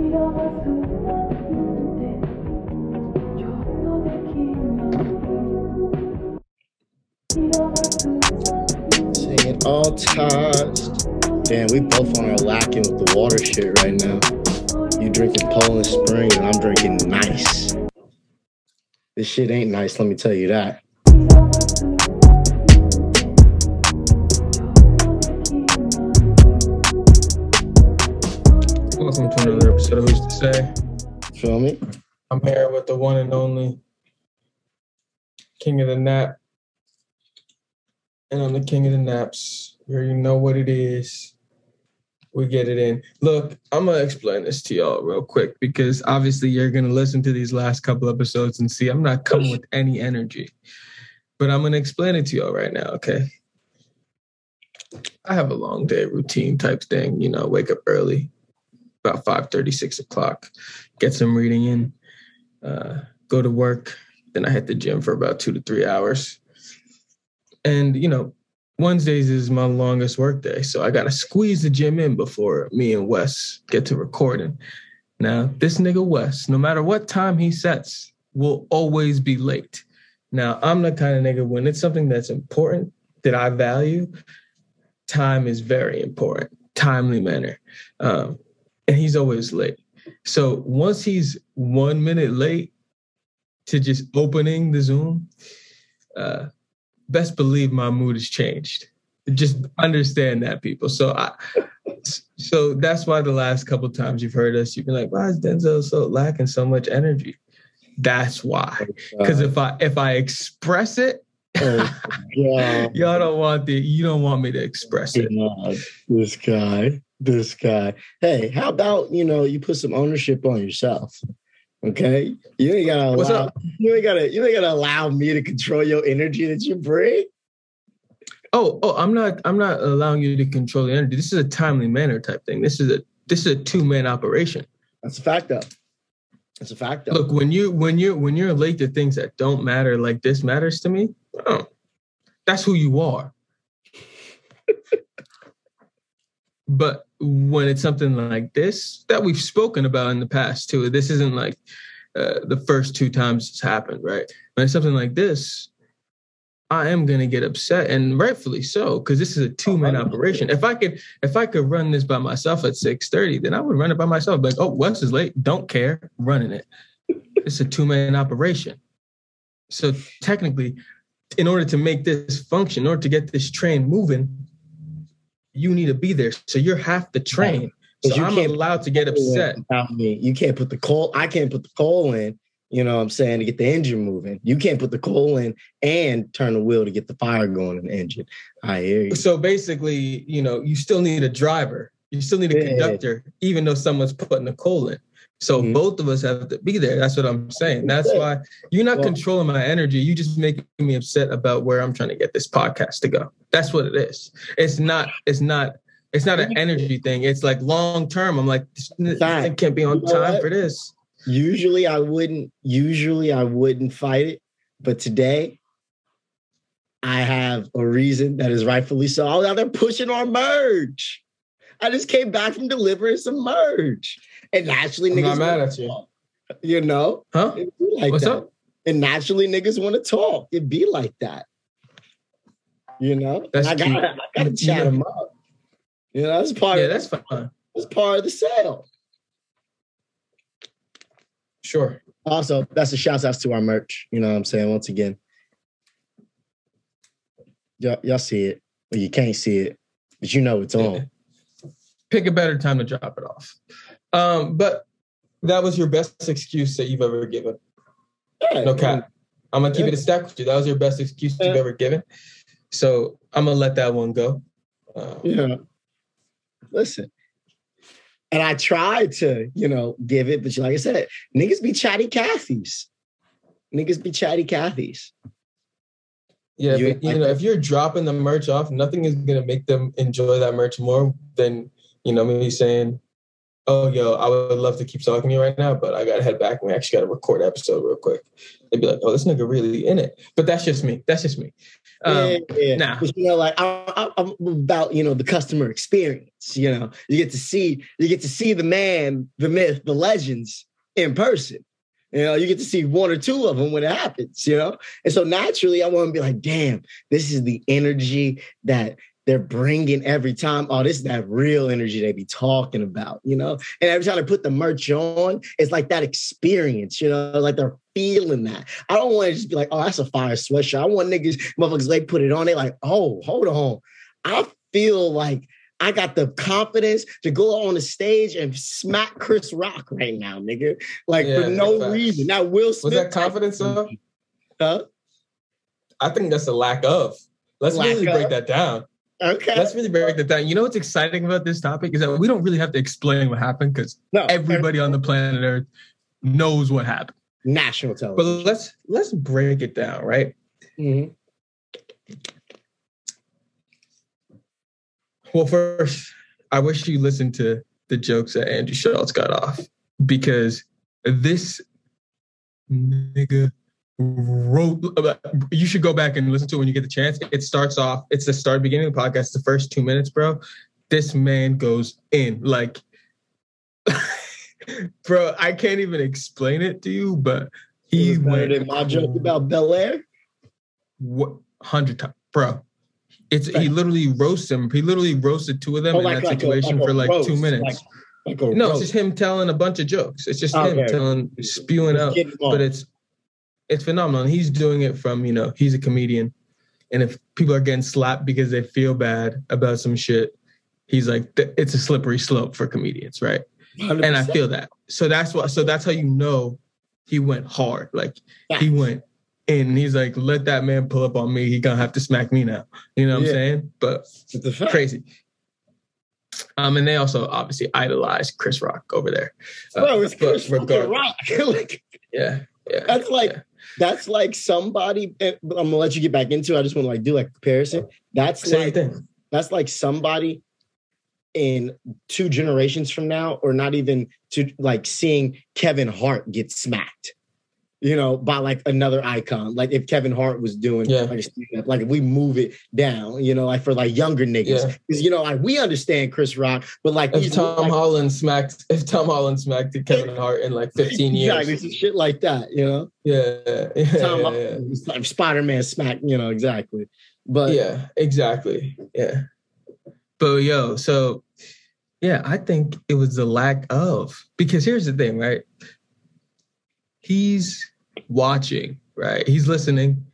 Singing all touched. Damn, we both on our lacking with the water shit right now. You drinking Poland Spring and I'm drinking nice. This shit ain't nice, let me tell you that. Welcome to another episode of Who's to Say. Feel me? I'm here with the one and only King of the Nap. And I'm the King of the Naps. You already know what it is. We get it in. Look, I'm going to explain this to y'all real quick because obviously you're going to listen to these last couple episodes and see I'm not coming with any energy. But I'm going to explain it to y'all right now, okay? I have a long day routine type thing. You know, wake up early, about 5:30, 6 o'clock, get some reading in, go to work. Then I hit the gym for about 2 to 3 hours. And, you know, Wednesdays is my longest work day, so I got to squeeze the gym in before me and Wes get to recording. Now, this nigga Wes, no matter what time he sets, will always be late. Now, I'm the kind of nigga, when it's something that's important that I value, time is very important, timely manner. And he's always late. So once he's 1 minute late to just opening the Zoom, best believe my mood has changed. Just understand that, people. So that's why the last couple of times you've heard us, you've been like, why is Denzel so lacking so much energy? That's why. Because if I express it, y'all don't want me to express it. God. This guy. Hey, how about, you know, you put some ownership on yourself? Okay, you ain't gotta allow me to control your energy that you bring. Oh, I'm not allowing you to control the energy. This is a timely manner type thing. This is a two-man operation. That's a fact though. Look, when you're late to things that don't matter, like this matters to me. Oh, that's who you are. But when it's something like this that we've spoken about in the past too, this isn't like the first two times it's happened, right? When it's something like this, I am going to get upset, and rightfully so, because this is a two-man operation. If I could run this by myself at 6:30, then I would run it by myself. Like, oh, Wes is late. Don't care. Running it. It's a two-man operation. So technically, in order to make this function, in order to get this train moving, you need to be there. So you're half the train. So I'm allowed to get upset. You can't put the coal. I can't put the coal in, you know what I'm saying, to get the engine moving. You can't put the coal in and turn the wheel to get the fire going in the engine. I hear you. So basically, you know, you still need a driver. You still need a conductor, even though someone's putting the coal in. So both of us have to be there. That's what I'm saying. That's why you're not controlling my energy. You just making me upset about where I'm trying to get this podcast to go. That's what it is. It's not an energy thing. It's like long term. I'm like, I can't be on time for this. Usually I wouldn't fight it, but today I have a reason that is rightfully so. I was out there pushing our merge. I just came back from delivering some merge. And naturally, niggas want to talk. You know? Huh? Like what's that. Up? And naturally, niggas want to talk. It'd be like that. You know? I gotta chat them up. You know, that's part of the sale. Sure. Also, that's a shout out to our merch. You know what I'm saying? Once again. Y'all see it. Well, you can't see it. But you know it's on. Pick a better time to drop it off. But that was your best excuse that you've ever given. Yeah, no cap. I'm going to keep it a stack with you. That was your best excuse you've ever given. So I'm going to let that one go. Yeah. Listen. And I tried to, you know, give it, but like I said, niggas be chatty Cathy's. Yeah, but you know, if you're dropping the merch off, nothing is going to make them enjoy that merch more than, you know, me saying, oh, yo, I would love to keep talking to you right now, but I got to head back. We actually got to record an episode real quick. They'd be like, oh, this nigga really in it. But that's just me. But, you know, like I'm about, you know, the customer experience. You know, you get to see the man, the myth, the legends in person. You know, you get to see one or two of them when it happens, you know? And so naturally, I want to be like, damn, this is the energy that they're bringing every time. Oh, this is that real energy they be talking about, you know? And every time I put the merch on, it's like that experience, you know? Like they're feeling that. I don't want to just be like, oh, that's a fire sweatshirt. I want motherfuckers, they put it on. They like, oh, hold on. I feel like I got the confidence to go on the stage and smack Chris Rock right now, nigga. Like, yeah, for no reason. Now, Will Smith... Was that confidence, though? Huh? I think that's a lack of. Let's break that down. Okay. Let's really break that down. You know what's exciting about this topic is that we don't really have to explain what happened because everybody on the planet Earth knows what happened. National television. But let's break it down, right? Mm-hmm. Well, first, I wish you listened to the jokes that Andrew Schultz got off because this nigga wrote... You should go back and listen to it when you get the chance. It starts off... It's the start, beginning of the podcast, the first 2 minutes, bro. This man goes in. Like, bro, I can't even explain it to you, but he went... in my joke about Bel-Air? 100 times, bro. He literally roasts him. He literally roasted two of them in that situation for 2 minutes. It's just him telling a bunch of jokes. It's just him spewing out. But it's phenomenal. And he's doing it from, you know, he's a comedian. And if people are getting slapped because they feel bad about some shit, he's like, it's a slippery slope for comedians, right? 100%. And I feel that. So that's why. So that's how you know he went hard. Like he went. And he's like, let that man pull up on me. He gonna have to smack me now. You know what I'm saying? But crazy. And they also obviously idolized Chris Rock over there. Bro, it's Chris Rock. Like, yeah. That's like somebody. I'm gonna let you get back into it. I just want to do a comparison. That's like somebody in 2 generations from now, or not even to seeing Kevin Hart get smacked. You know, by another icon. Like if Kevin Hart was doing, if we move it down, you know, for younger niggas, because you know, we understand Chris Rock, but if Tom Holland smacked Kevin Hart in 15 years, exactly, shit like that, you know, Spider-Man smacked, you know, exactly, but yeah, exactly, yeah, but yo, so yeah, I think it was the lack of, because here's the thing, right? He's watching, right? He's listening.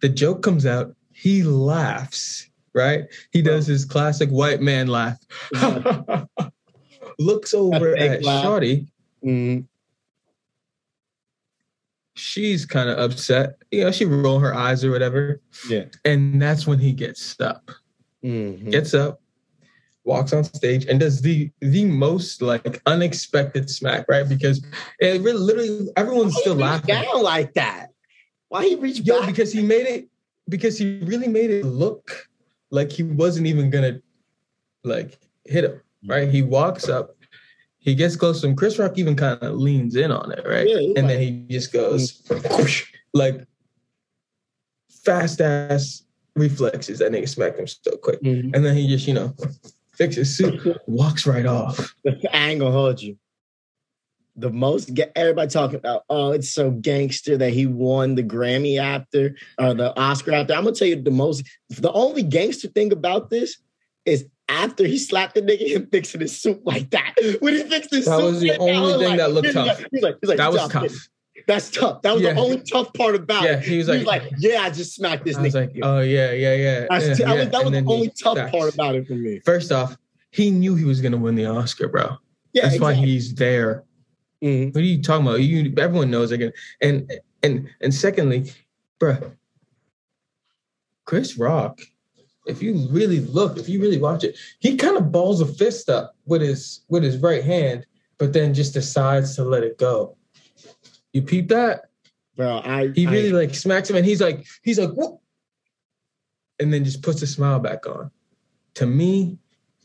The joke comes out. He laughs, right? He does his classic white man laugh. Looks over at Shorty. Mm-hmm. She's kind of upset. You know, she roll her eyes or whatever. Yeah. And that's when he gets up. Mm-hmm. Gets up, walks on stage and does the most unexpected smack, right? Because it really, literally everyone's still laughing. Down like that. Why he reached back? Because he made it. Because he really made it look like he wasn't even gonna hit him, right? He walks up, he gets close to him. Chris Rock even kind of leans in on it, right? Yeah, and then he just goes whoosh, fast ass reflexes. That nigga smacked him so quick, and then he just fix his suit, walks right off. I ain't gonna hold you. The most everybody talking about, oh, it's so gangster that he won the Grammy after, or the Oscar after. I'm gonna tell you the only gangster thing about this is after he slapped the nigga, him fixing his suit like that. When he fixed his suit, that was the only thing that looked tough. He's like, that was tough. That's tough. That was the only tough part about it. He was like, yeah, I just smacked this nigga. I was like, oh, yeah. That was the only tough part about it for me. First off, he knew he was going to win the Oscar, bro. Yeah, that's why he's there. Mm-hmm. What are you talking about? Everyone knows they're going to. And secondly, bro, Chris Rock, if you really watch it, he kind of balls a fist up with his right hand, but then just decides to let it go. You peep that? Bro, he really smacks him and he's like, whoop, and then just puts a smile back on. To me,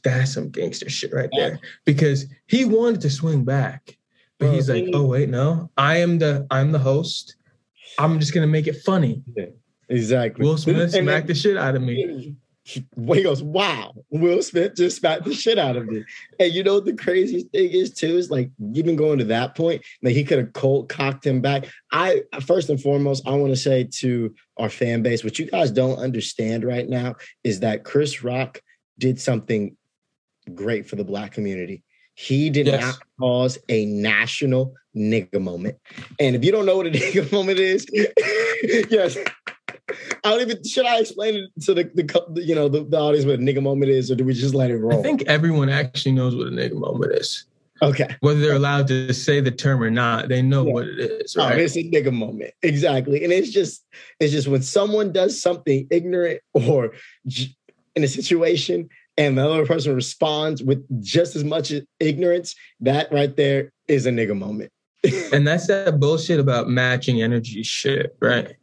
that's some gangster shit right there. Because he wanted to swing back, but he's like, oh wait, no, I'm the host. I'm just gonna make it funny. Exactly. Will Smith smacked the shit out of me. He goes, wow, Will Smith just smacked the shit out of me. And you know what the craziest thing is, too? Is like, even going to that point, like he could have cold cocked him back. I, first and foremost, I want to say to our fan base, what you guys don't understand right now is that Chris Rock did something great for the Black community. He did not cause a national nigga moment. And if you don't know what a nigga moment is, yes. I don't even, should I explain it to the you know, the audience what a nigga moment is, or do we just let it roll? I think everyone actually knows what a nigga moment is. Okay. Whether they're allowed to say the term or not, they know what it is, right? Oh, it's a nigga moment. Exactly. And it's just when someone does something ignorant or in a situation and the other person responds with just as much ignorance, that right there is a nigga moment. And that's that bullshit about matching energy shit, right?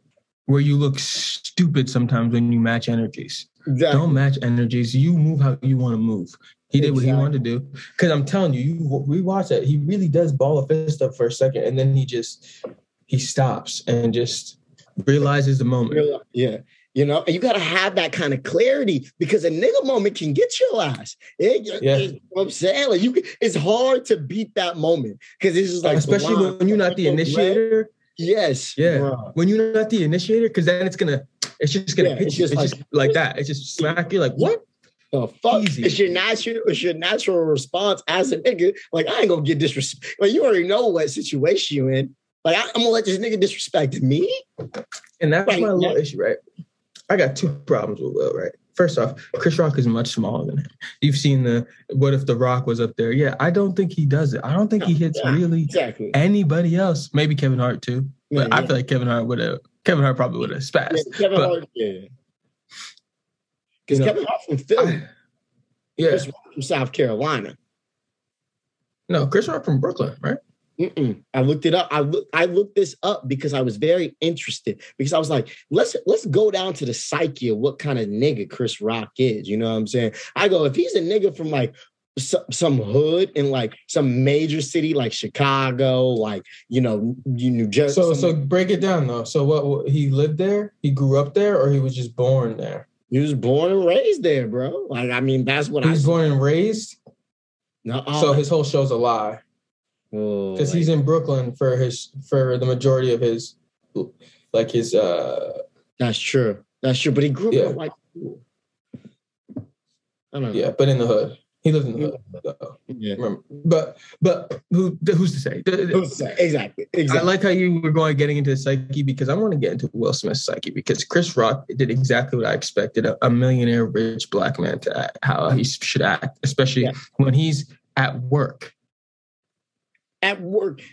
Where you look stupid sometimes when you match energies. Exactly. Don't match energies. You move how you want to move. He did what he wanted to do. Because I'm telling you, rewatch that. He really does ball a fist up for a second, and then he stops and just realizes the moment. Yeah. You know, and you got to have that kind of clarity, because a nigga moment can get your ass. You know what I'm saying? Like it's hard to beat that moment, because it's just like, especially when you're not the initiator. Yes. Yeah. Bro. When you're not the initiator, because then it's just gonna hit you. It's just like that. It's just smack you. Like, what? Oh, fuck. Easy. It's your natural response as a nigga. Like, I ain't gonna get disrespect. Like, you already know what situation you in. Like, I'm gonna let this nigga disrespect me. And that's my little issue, right? I got two problems with Will, right? First off, Chris Rock is much smaller than him. You've seen what if The Rock was up there? Yeah, I don't think he does it. I don't think he hits anybody else. Maybe Kevin Hart too, but I feel like Kevin Hart probably would have spazzed. Yeah, Kevin Hart, because Kevin Hart from Philly, Chris Rock from South Carolina. No, Chris Rock from Brooklyn, right? Mm-mm. I looked it up. I looked this up because I was very interested, because I was like, let's go down to the psyche of what kind of nigga Chris Rock is. You know what I'm saying? I go, if he's a nigga from like some hood in like some major city like Chicago, like, you know, New Jersey. So break it down though. So what, he lived there? He grew up there, or he was just born there? He was born and raised there, bro. Like, I mean, that's what I was born and raised. No, so his whole show's a lie. Because he's in Brooklyn for the majority of his, like his. That's true. But he grew up in white school. I don't know. Yeah, but in the hood, he lived in the hood. Though. Yeah. Remember. But who's to say? Who's to say? Exactly. I like how you were getting into the psyche, because I want to get into Will Smith's psyche, because Chris Rock did exactly what I expected a millionaire rich Black man to act, how he should act, especially when he's at work. And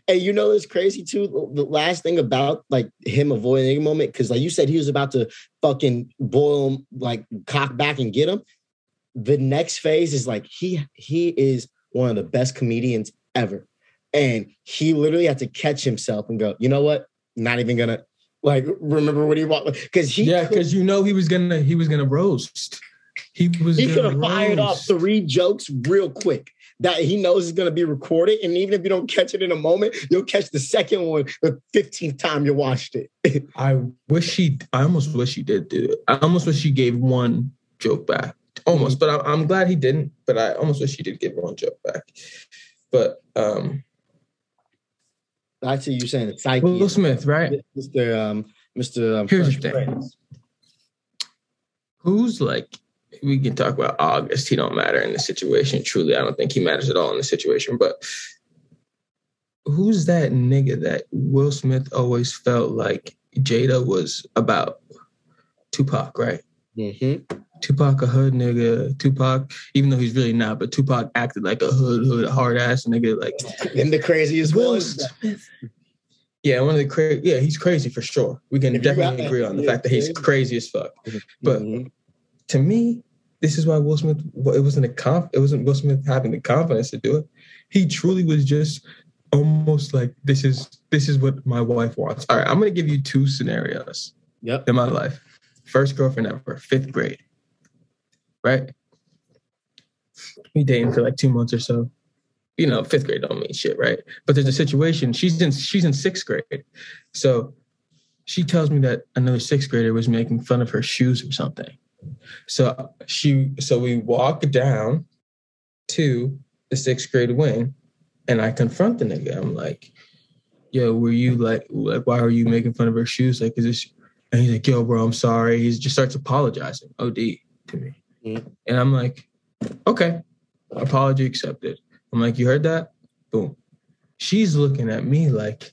you know, it's crazy too. The last thing about like him avoiding a moment, because like you said, he was about to fucking boil him, like cock back and get him. The next phase is like he is one of the best comedians ever, and he literally had to catch himself and go, you know what? Not even gonna like remember what he walked, because because you know he was gonna roast. He could have fired off 3 jokes real quick that he knows is going to be recorded. And even if you don't catch it in a moment, you'll catch the second one the 15th time you watched it. I almost wish he did do it. I almost wish he gave one joke back. Almost. But I'm glad he didn't. But I almost wish he did give one joke back. But I see you saying it's psyche. Will Smith, right? Mr. Here's the thing. Who's like... We can talk about August. He don't matter in the situation. Truly, I don't think he matters at all in the situation. But who's that nigga that Will Smith always felt like Jada was about? Tupac, right? Mm-hmm. Tupac a hood nigga. Tupac, even though he's really not, but Tupac acted like a hood, hard-ass nigga. Like, and the craziest Will Smith. Yeah, one of the crazy. Yeah, he's crazy for sure. We can definitely agree on the fact that he's crazy as fuck. But... Mm-hmm. To me, this is why Will Smith, it wasn't Will Smith having the confidence to do it. He truly was just almost like, this is what my wife wants. All right, I'm going to give you 2 scenarios in my life. First girlfriend ever, 5th grade, right? We dating for like 2 months or so. You know, 5th grade don't mean shit, right? But there's a situation, she's in 6th grade. So she tells me that another sixth grader was making fun of her shoes or something. So we walk down to the sixth grade wing, and I confront the nigga. I'm like, yo, were you like, why are you making fun of her shoes? Like, is this? And he's like, yo, bro, I'm sorry. He just starts apologizing, OD, to me. Mm-hmm. And I'm like, okay, apology accepted. I'm like, you heard that? Boom. She's looking at me like,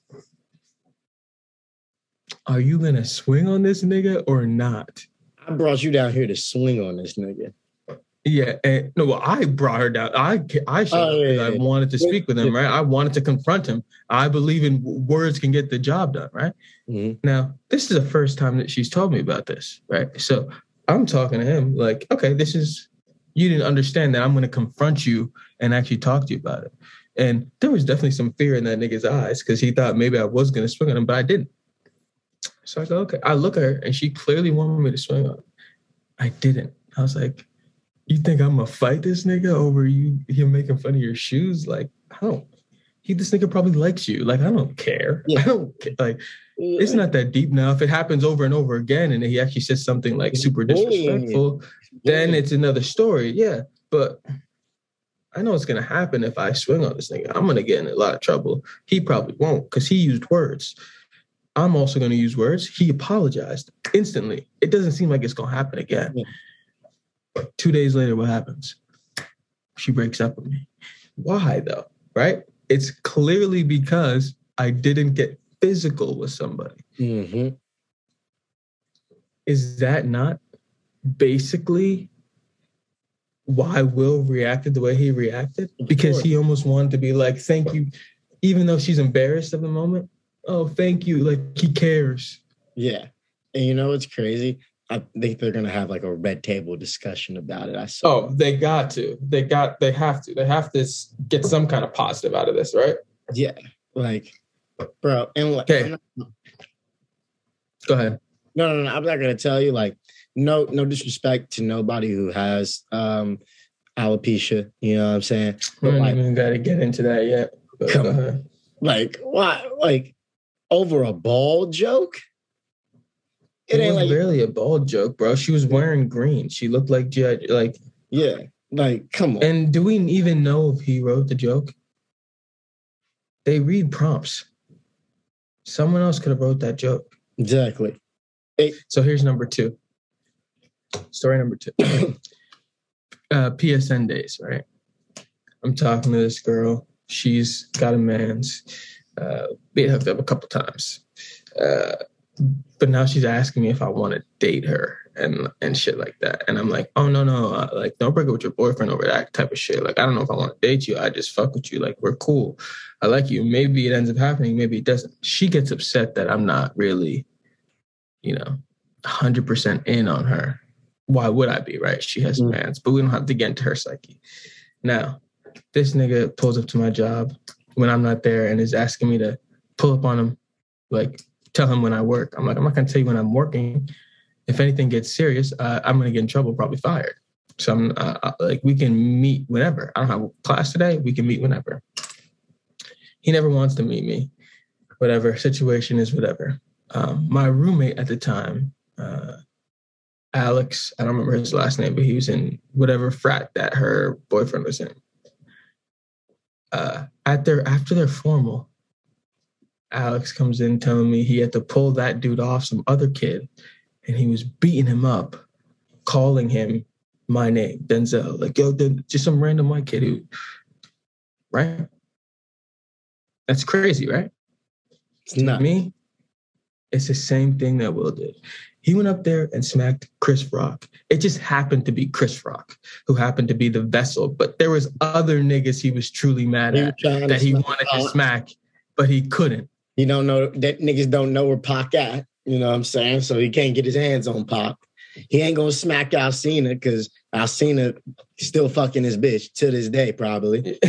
are you going to swing on this nigga or not? I brought you down here to swing on this nigga. Yeah. And, no, well, I brought her down. I wanted to speak with him, right? I wanted to confront him. I believe in words can get the job done, right? Mm-hmm. Now, this is the first time that she's told me about this, right? So I'm talking to him like, okay, this is, you didn't understand that I'm going to confront you and actually talk to you about it. And there was definitely some fear in that nigga's eyes because he thought maybe I was going to swing on him, but I didn't. So I go, okay. I look at her and she clearly wanted me to swing on. I didn't. I was like, you think I'm going to fight this nigga over you? Him making fun of your shoes? Like, I don't. This nigga probably likes you. Like, I don't care. Yeah. I don't care. Like, yeah. It's not that deep now. If it happens over and over again and he actually says something like super disrespectful, then it's another story. Yeah. But I know it's going to happen if I swing on this nigga. I'm going to get in a lot of trouble. He probably won't because he used words. I'm also going to use words. He apologized instantly. It doesn't seem like it's going to happen again. Yeah. 2 days later, what happens? She breaks up with me. Why, though? Right? It's clearly because I didn't get physical with somebody. Mm-hmm. Is that not basically why Will reacted the way he reacted? Because he almost wanted to be like, thank you, even though she's embarrassed at the moment. Oh, thank you. Like, he cares. Yeah. And you know what's crazy? I think they're going to have like a red table discussion about it. I saw. Oh, they got to. They have to. They have to get some kind of positive out of this, right? Yeah. Like, bro. And like, okay. Go ahead. No. I'm not going to tell you, like, no disrespect to nobody who has alopecia. You know what I'm saying? We don't even got to get into that yet. But come on. Like, why? Like, over a bald joke? It ain't like really a bald joke, bro. She was wearing green. She looked like yeah, like come on. And do we even know if he wrote the joke? They read prompts. Someone else could have wrote that joke. Exactly. So here's number two. Story number two. PSN days, right? I'm talking to this girl. She's got a man's. Being hooked up a couple times. But now she's asking me if I want to date her and shit like that. And I'm like, oh, no. Like, don't break up with your boyfriend over that type of shit. Like, I don't know if I want to date you. I just fuck with you. Like, we're cool. I like you. Maybe it ends up happening. Maybe it doesn't. She gets upset that I'm not really, 100% in on her. Why would I be, right? She has fans, but we don't have to get into her psyche. Now, this nigga pulls up to my job when I'm not there and is asking me to pull up on him, like, tell him when I work. I'm like, I'm not going to tell you when I'm working. If anything gets serious, I'm going to get in trouble, probably fired. So I'm we can meet whenever. I don't have class today. We can meet whenever. He never wants to meet me. Whatever. Situation is whatever. My roommate at the time, Alex, I don't remember his last name, but he was in whatever frat that her boyfriend was in. After their formal, Alex comes in telling me he had to pull that dude off some other kid, and he was beating him up, calling him my name, Denzel. Like, yo, just some random white kid who, right? That's crazy, right? It's not me. It's the same thing that Will did. He went up there and smacked Chris Rock. It just happened to be Chris Rock, who happened to be the vessel. But there was other niggas he was truly mad at that he wanted to smack, but he couldn't. You don't know that niggas don't know where Pac at. You know what I'm saying? So he can't get his hands on Pac. He ain't gonna smack Alcina because Alcina still fucking his bitch to this day, probably.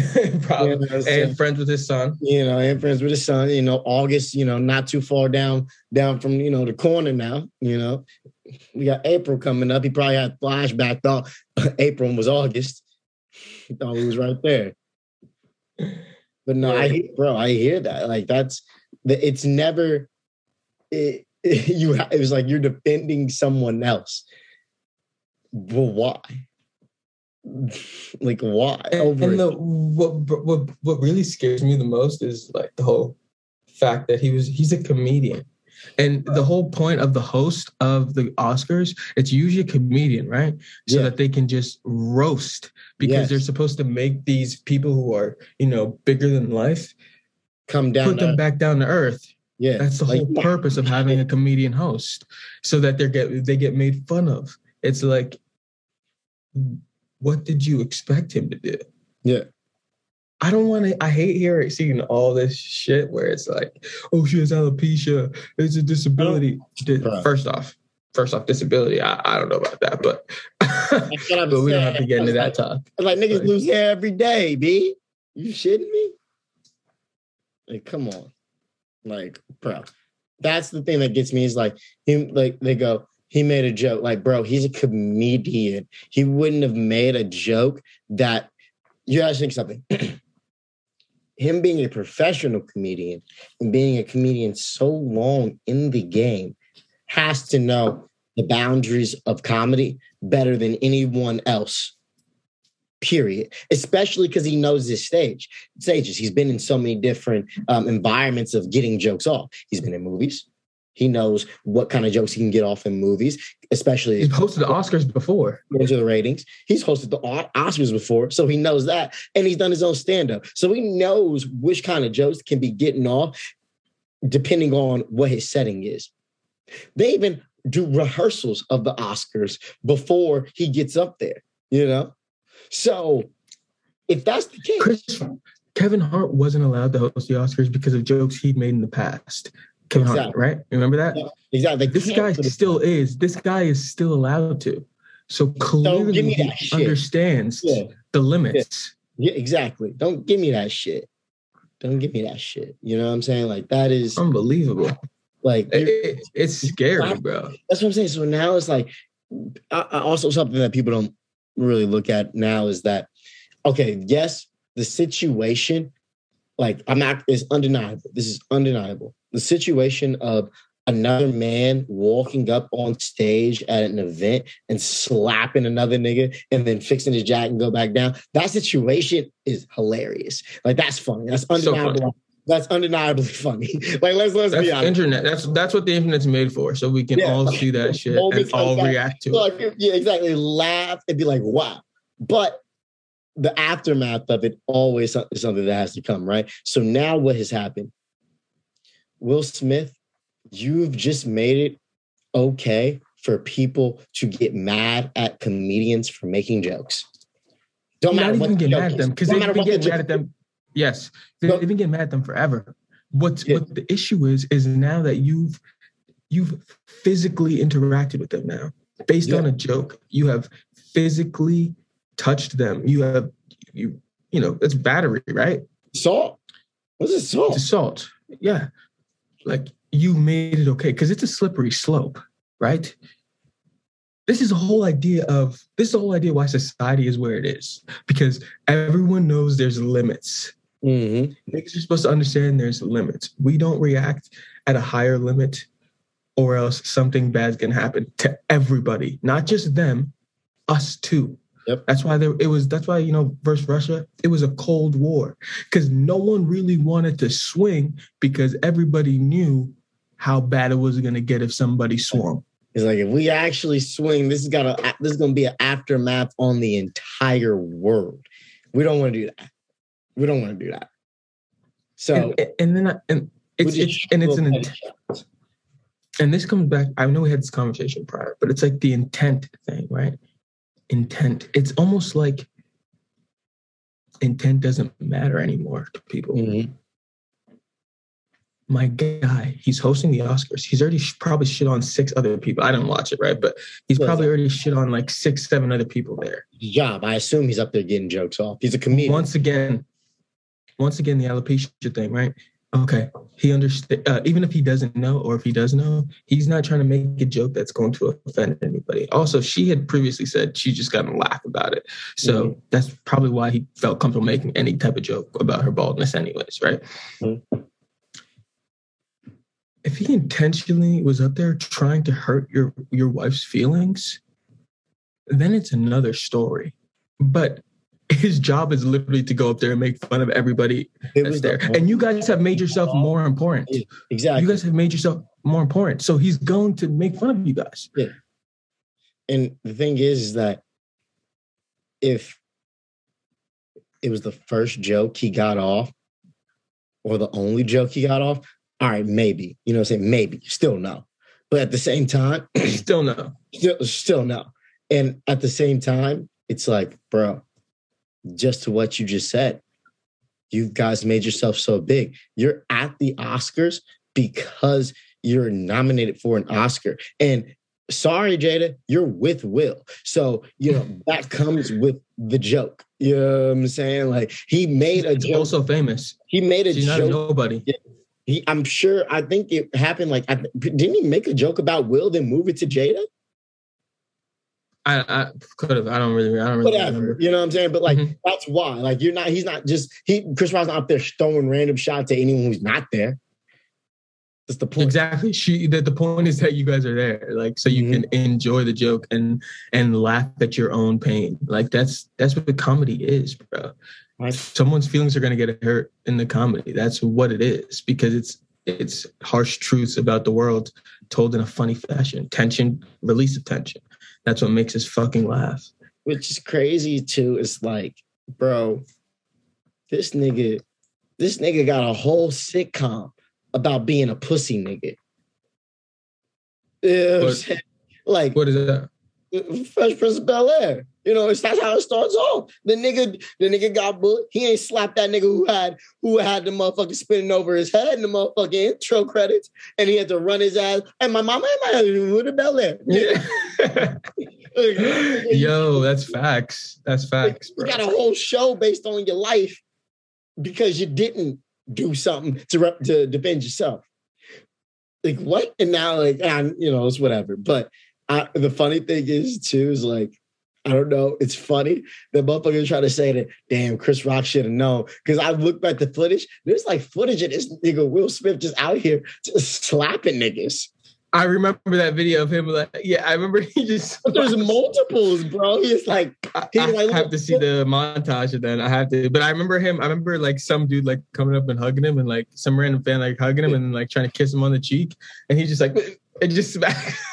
Probably. And friends with his son. August, not too far down from, the corner now, We got April coming up. He probably had flashback thought April was August. He thought he was right there. But no, I hear that. Like, that's... It's never... It, it was like you're defending someone else. Well, why? Like, why? What really scares me the most is like the whole fact that he's a comedian. And the whole point of the host of the Oscars, it's usually a comedian, right? So that they can just roast, because they're supposed to make these people who are, you know, bigger than life, come down, put them back down to earth. Yeah, that's the whole purpose of having a comedian host, so that they get made fun of. It's like, what did you expect him to do? Yeah. I don't want to. I hate seeing all this shit where it's like, oh, she has alopecia. It's a disability. First off, disability. I don't know about that, but, but we don't have to get into that talk. Like, niggas lose hair every day, B. You shitting me? Like, come on. Like, bro. That's the thing that gets me is like, they go, he made a joke. Like, bro, he's a comedian. He wouldn't have made a joke that, you guys think something. Him being a professional comedian and being a comedian so long in the game has to know the boundaries of comedy better than anyone else, period. Especially because he knows his stages. He's been in so many different environments of getting jokes off. He's been in movies. He knows what kind of jokes he can get off in movies, especially. He's hosted the Oscars before. Those are the ratings. He's hosted the Oscars before, so he knows that. And he's done his own stand-up. So he knows which kind of jokes can be getting off depending on what his setting is. They even do rehearsals of the Oscars before he gets up there, you know? So if that's the case. Kevin Hart wasn't allowed to host the Oscars because of jokes he'd made in the past. Kevin Hart, right? You remember that? Yeah, exactly. This guy is still allowed to. So clearly he understands the limits. Yeah. Yeah, exactly. Don't give me that shit. You know what I'm saying? Like, that is unbelievable. Like, it's scary, bro. That's what I'm saying. So now it's like, also something that people don't really look at now is that, okay, yes, the situation, like, it's undeniable. This is undeniable. The situation of another man walking up on stage at an event and slapping another nigga and then fixing his jacket and go back down. That situation is hilarious. Like, that's funny. That's undeniable. So funny. That's undeniably funny. Like, let's be honest. Internet. That's what the internet's made for. So we can all see that shit and all react to it. Yeah, exactly. Laugh and be like, wow. But the aftermath of it always is something that has to come, right? So now what has happened? Will Smith, you've just made it okay for people to get mad at comedians for making jokes. Don't matter what the joke is. Not even get mad at them, because they've been getting mad at them. Yes, they've been getting mad at them forever. What the issue is now that you've physically interacted with them now. Based on a joke, you have physically touched them. You have, you know, it's battery, right? Assault. What's assault? It's assault, yeah. Like, you made it okay, because it's a slippery slope, right? This is the whole idea why society is where it is, because everyone knows there's limits. Mm-hmm. Niggas are supposed to understand there's limits. We don't react at a higher limit, or else something bad's gonna happen to everybody, not just them, us too. Yep. That's why, you know, versus Russia, it was a Cold War, because no one really wanted to swing, because everybody knew how bad it was going to get if somebody swung. It's like, if we actually swing, this is going to be an aftermath on the entire world. We don't want to do that. So and this comes back. I know we had this conversation prior, but it's like the intent thing, right? Intent. It's almost like intent doesn't matter anymore to people. Mm-hmm. My guy, he's hosting the Oscars. He's already probably shit on 6 other people. I didn't watch it, right? But he's probably already shit on like 6-7 other people there. Job. I assume he's up there getting jokes off. He's a comedian. Once again, the alopecia thing, right? Okay, he understands. Even if he doesn't know, or if he does know, he's not trying to make a joke that's going to offend anybody. Also, she had previously said she just got to laugh about it. So that's probably why he felt comfortable making any type of joke about her baldness anyways, right? Mm-hmm. if he intentionally was up there trying to hurt your wife's feelings, then it's another story. But his job is literally to go up there and make fun of everybody that's there. And you guys have made yourself more important. Yeah, exactly. You guys have made yourself more important. So he's going to make fun of you guys. Yeah. And the thing is that if it was the first joke he got off or the only joke he got off, all right, maybe. You know what I'm saying? Maybe. Still no. But at the same time... still no. Still no. And at the same time, it's like, bro, just to what you just said, you guys made yourself so big. You're at the Oscars because you're nominated for an Oscar. And sorry, Jada, you're with Will. So, you know, that comes with the joke. You know what I'm saying? Like, he made a joke. She's also famous. He made a joke. She's not a nobody. I'm sure, I think it happened like, didn't he make a joke about Will then move it to Jada? I could have. I don't really whatever. Remember. You know what I'm saying? But like, that's why. Like, you're not, he's not just, Chris Rock's not up there throwing random shots at anyone who's not there. That's the point. Exactly. The point is that you guys are there. Like, so you can enjoy the joke and laugh at your own pain. Like, that's what the comedy is, bro. Right. Someone's feelings are going to get hurt in the comedy. That's what it is, because it's harsh truths about the world told in a funny fashion. Tension, release of tension. That's what makes us fucking laugh. Which is crazy, too. It's like, bro, this nigga got a whole sitcom about being a pussy nigga. You know what I'm saying? Like, what is that? Fresh Prince of Bel-Air. You know, that's how it starts off. The nigga got booked. He ain't slapped that nigga who had the motherfucker spinning over his head in the motherfucking intro credits, and he had to run his ass. And my mama and my with a Bel-Air. Yeah. Yo, that's facts. That's facts. Like, you got a whole show based on your life because you didn't do something to defend yourself. Like, what? And now, like, you know, it's whatever. But the funny thing is, too, is like, I don't know. It's funny that motherfuckers try to say that, damn, Chris Rock should have known. Because I looked at the footage. There's like footage of this nigga Will Smith just out here just slapping niggas. I remember that video of him. Like, yeah, I remember he just... But there's multiples, bro. He's like... I have to see the montage of that. I have to. But I remember him. I remember like some dude like coming up and hugging him, and like some random fan like hugging him and like trying to kiss him on the cheek. And he's just like... It just...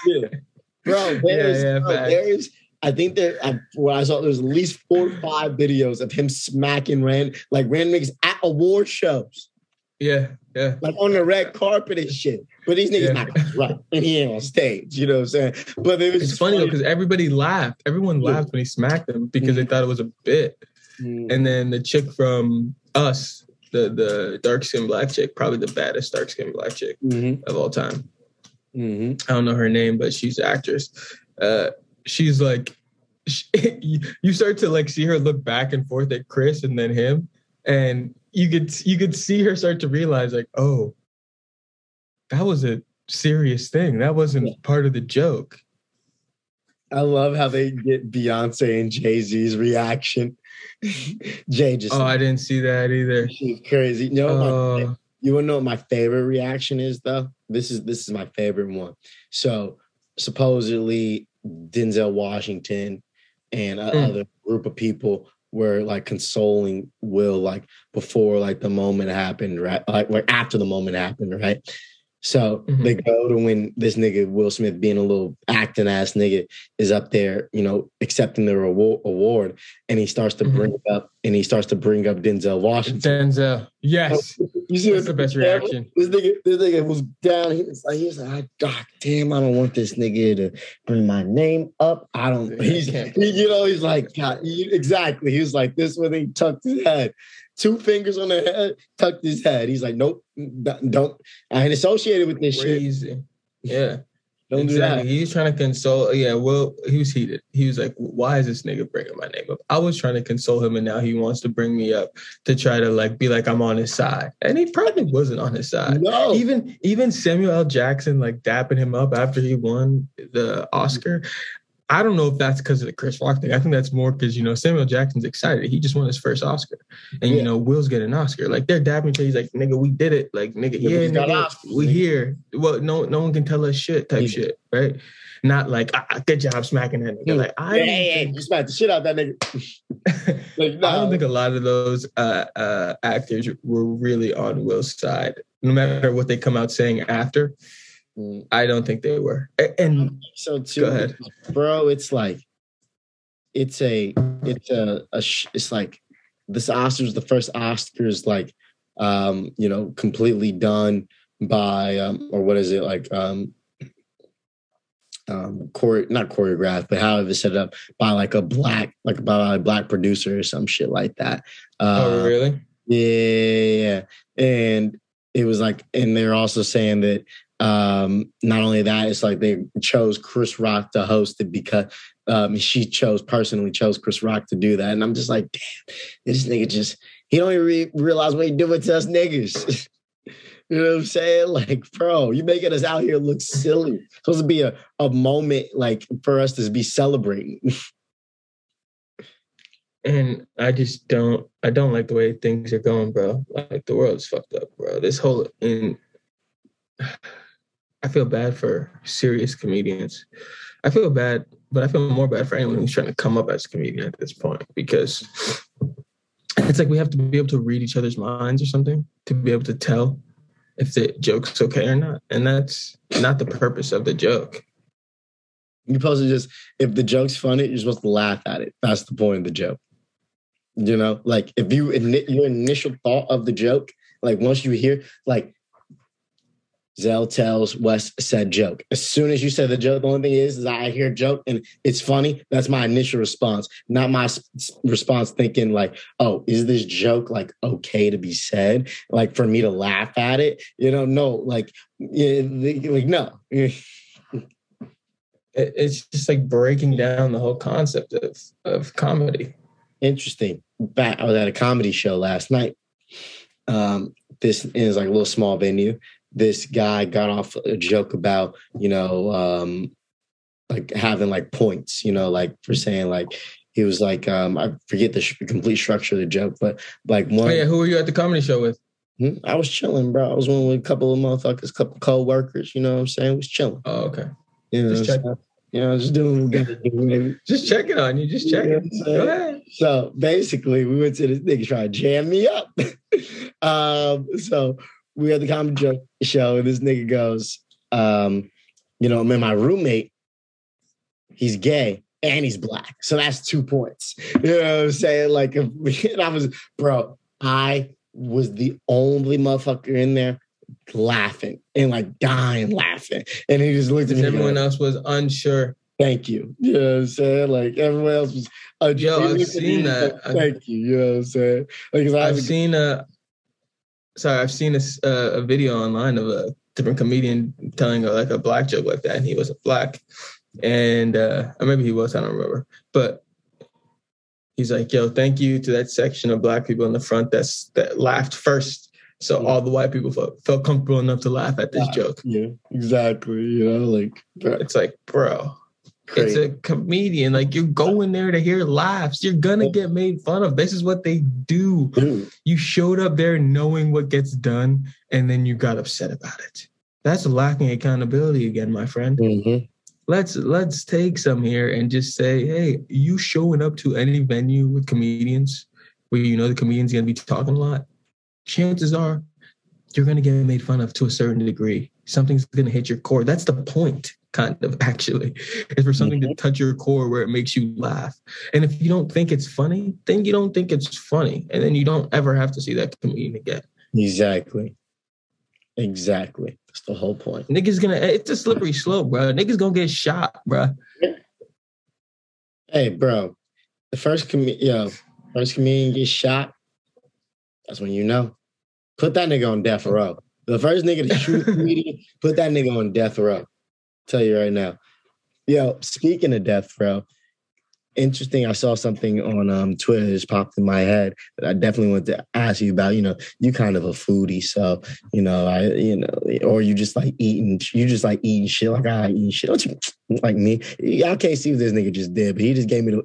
Yeah. Bro, there is... I think I saw there's at least 4 or 5 videos of him smacking random niggas at award shows. Yeah, yeah. Like on the red carpet and shit. But these niggas not gonna rap, and he ain't on stage. You know what I'm saying? But it's funny though, because everybody laughed. Everyone laughed when he smacked him because they thought it was a bit. And then the chick from Us, the dark-skinned black chick, probably the baddest dark-skinned black chick of all time. I don't know her name, but she's an actress. She's like, you start to like see her look back and forth at Chris and then him, and you could see her start to realize like, oh, that was a serious thing. That wasn't part of the joke. I love how they get Beyonce and Jay-Z's reaction. Jay just, oh, I didn't see that either. She's crazy. You know, you wanna know what my favorite reaction is though? This is my favorite one. So supposedly, Denzel Washington and another group of people were like consoling Will, like before, like the moment happened, right? Like after the moment happened, right? So they go to when this nigga Will Smith, being a little acting ass nigga, is up there, you know, accepting the award, and he starts to bring up Denzel Washington. Denzel, yes, you see what's the best reaction? This nigga was down. He was like, God damn, I don't want this nigga to bring my name up. I don't. He's like, God, exactly. He was like this when he tucked his head. 2 fingers on the head, tucked his head. He's like, nope, don't. I ain't associated with this shit. Yeah. Don't do that. He's trying to console. Yeah, well, he was heated. He was like, why is this nigga bringing my name up? I was trying to console him, and now he wants to bring me up to try to like be like I'm on his side. And he probably wasn't on his side. No. Even Samuel L. Jackson like dapping him up after he won the Oscar. I don't know if that's because of the Chris Rock thing. I think that's more because, you know, Samuel Jackson's excited. He just won his first Oscar. And, you know, Will's getting an Oscar. Like, they're dabbing each other. He's like, nigga, we did it. Like, nigga, we here. Well, no one can tell us shit type shit, right? Not like, good job smacking that nigga. Like, you smacked the shit out that nigga. Like, nah. I don't think a lot of those actors were really on Will's side. No matter what they come out saying after. I don't think they were. And so too, go ahead. Bro, it's like, it's like this Oscars, the first Oscars, like, you know, completely done by, or what is it? Like, not choreographed, but how it was set up by a black producer or some shit like that. Oh, really? Yeah. And it was like, and they're also saying that, not only that, it's like they chose Chris Rock to host it because she personally chose Chris Rock to do that. And I'm just like, damn, this nigga he don't even realize what he doing to us niggas. You know what I'm saying? Like, bro, you making us out here look silly. It's supposed to be a moment like for us to be celebrating. And I just don't like the way things are going, bro. Like, the world's fucked up, bro. This whole I feel bad for serious comedians. I feel bad, but I feel more bad for anyone who's trying to come up as a comedian at this point, because it's like we have to be able to read each other's minds or something to be able to tell if the joke's okay or not. And that's not the purpose of the joke. You're supposed to just, if the joke's funny, you're supposed to laugh at it. That's the point of the joke. You know, like if you your initial thought of the joke, like once you hear, like, Zell tells Wes said joke. As soon as you said the joke, the only thing is I hear joke and it's funny. That's my initial response. Not my response thinking like, oh, is this joke like okay to be said? Like for me to laugh at it? You know, no, like no. It's just like breaking down the whole concept of comedy. Interesting. I was at a comedy show last night. This is like a little small venue. This guy got off a joke about, you know, like having like points, you know, like for saying like, he was like, I forget the complete structure of the joke, but like one. Oh yeah, who were you at the comedy show with? I was chilling, bro. I was with a couple of motherfuckers, couple co-workers, you know what I'm saying? I was chilling. Oh, okay. You know, just doing what we gotta do, baby. Just checking on you, just checking. You know, go ahead. So basically we went to this nigga trying to jam me up. So we had the comedy show, and this nigga goes, you know, man, my roommate, he's gay and he's black. So that's 2 points. You know what I'm saying? Like, and I was the only motherfucker in there laughing and like dying laughing. And he just looked at me. Everyone else was unsure. Thank you. You know what I'm saying? Like, everyone else was unsure. Yo, I've seen that. Thank you. You know what I'm saying? Like, I've seen a video online of a different comedian telling like a black joke like that, and he wasn't black, and or maybe he was, I don't remember. But he's like, "Yo, thank you to that section of black people in the front that laughed first, so all the white people felt comfortable enough to laugh at this joke." Yeah, exactly. You know, like it's like, bro. It's a comedian. Like, you're going there to hear laughs. You're going to get made fun of. This is what they do. You showed up there knowing what gets done, and then you got upset about it. That's lacking accountability again, my friend. Mm-hmm. Let's take some here and just say, hey, you showing up to any venue with comedians where you know the comedian's going to be talking a lot, chances are you're going to get made fun of to a certain degree. Something's going to hit your core. That's the point. Kind of actually is for something to touch your core where it makes you laugh. And if you don't think it's funny, then you don't think it's funny. And then you don't ever have to see that comedian again. Exactly. That's the whole point. It's a slippery slope, bro. Niggas gonna get shot, bro. Hey, bro. The first comedian gets shot. That's when you know. Put that nigga on death row. The first nigga to shoot a comedian, put that nigga on death row. Tell you right now. Yo, speaking of death row, interesting. I saw something on Twitter that just popped in my head that I definitely wanted to ask you about. You know, you kind of a foodie, so you know, or you just like eating. You just like eating shit. Like I eat shit. Don't you like me? I can't see what this nigga just did, but he just gave me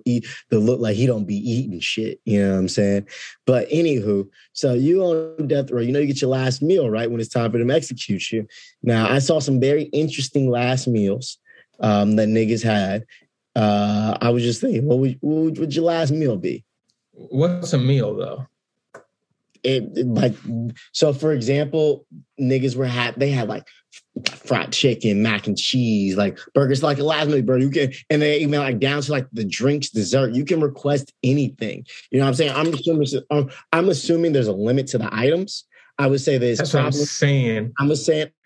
the look like he don't be eating shit. You know what I'm saying? But anywho, so you on death row. You know, you get your last meal right when it's time for them to execute you. Now, I saw some very interesting last meals that niggas had. I was just thinking, what would your last meal be? What's a meal though? So for example, niggas were they had like fried chicken, mac and cheese, like burgers, like a last minute burger. You can, and they even like down to like the drinks, dessert. You can request anything. You know what I'm saying? I'm assuming there's a limit to the items. I would say that it's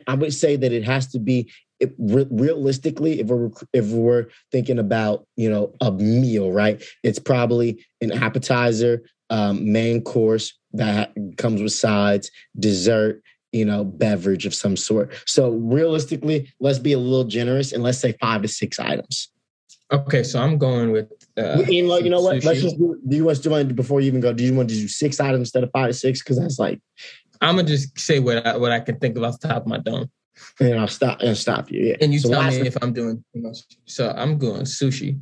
I would say that it has to be. Realistically, if we're thinking about, you know, a meal, right? It's probably an appetizer, main course that comes with sides, dessert, you know, beverage of some sort. So realistically, let's be a little generous and let's say 5 to 6 items. Okay, so I'm going with. You know what? Let's just do 6 items instead of 5 to 6? Because that's like, I'm gonna just say what I can think of off the top of my dome. And I'll stop you. Yeah. And you tell me if I'm doing too much. So I'm going sushi.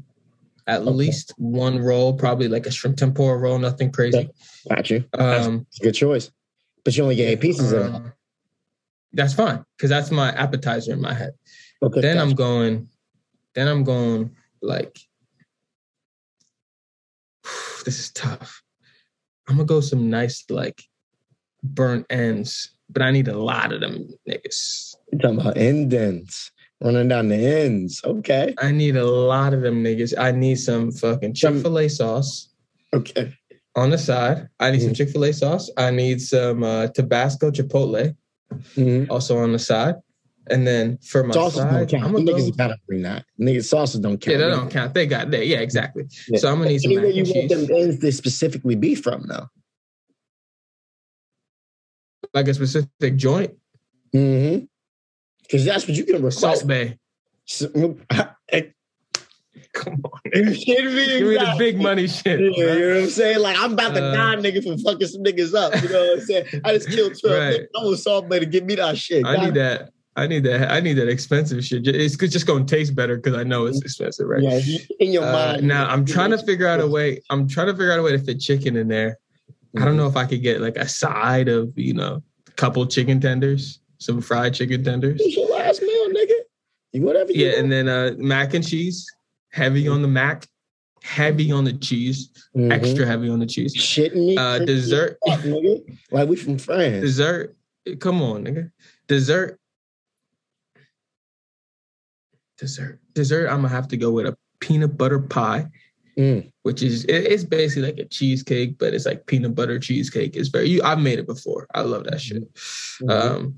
At least one roll, probably like a shrimp tempura roll, nothing crazy. Okay. Got you. That's a good choice. But you only get 8 pieces of it. That's fine, because that's my appetizer in my head. Okay, then gotcha. I'm going like, this is tough. I'm going to go some nice like burnt ends, but I need a lot of them niggas. You're talking about endings. Running down the ends. Okay. I need a lot of them niggas. I need some fucking Chick-fil-A sauce. Okay. On the side. I need some Chick-fil-A sauce. I need some Tabasco Chipotle. Mm-hmm. Also on the side. And then for my sauces side, don't count. Niggas gotta bring that. Niggas sauces don't count. Yeah, they don't count. They got there. Yeah, exactly. Yeah. So I'm gonna need some mac and cheese. You want them ends to specifically be from though? Like a specific joint. Mm-hmm. Because that's what you can request. Salt Bay. Come on, nigga. You kidding me? Exactly. Give me the big money shit. Yeah, right? You know what I'm saying? Like, I'm about to die, nigga, for fucking some niggas up. You know what I'm saying? I just killed 12 niggas. I want Salt Bay to give me that shit. I need that expensive shit. It's just going to taste better because I know it's expensive, right? Yeah, in your mind. Now, I'm trying to figure out a way to fit chicken in there. Mm-hmm. I don't know if I could get, like, a side of, you know, a couple chicken tenders. Some fried chicken tenders. It's your last meal, nigga. Whatever you want. And then mac and cheese. Heavy on the mac. Heavy on the cheese. Mm-hmm. Extra heavy on the cheese. Shitting me. Dessert. Fuck, nigga. Like we from France. Dessert. Come on, nigga. Dessert. I'm going to have to go with a peanut butter pie. Mm. Which is, it's basically like a cheesecake, but it's like peanut butter cheesecake. It's I've made it before. I love that shit. Mm-hmm.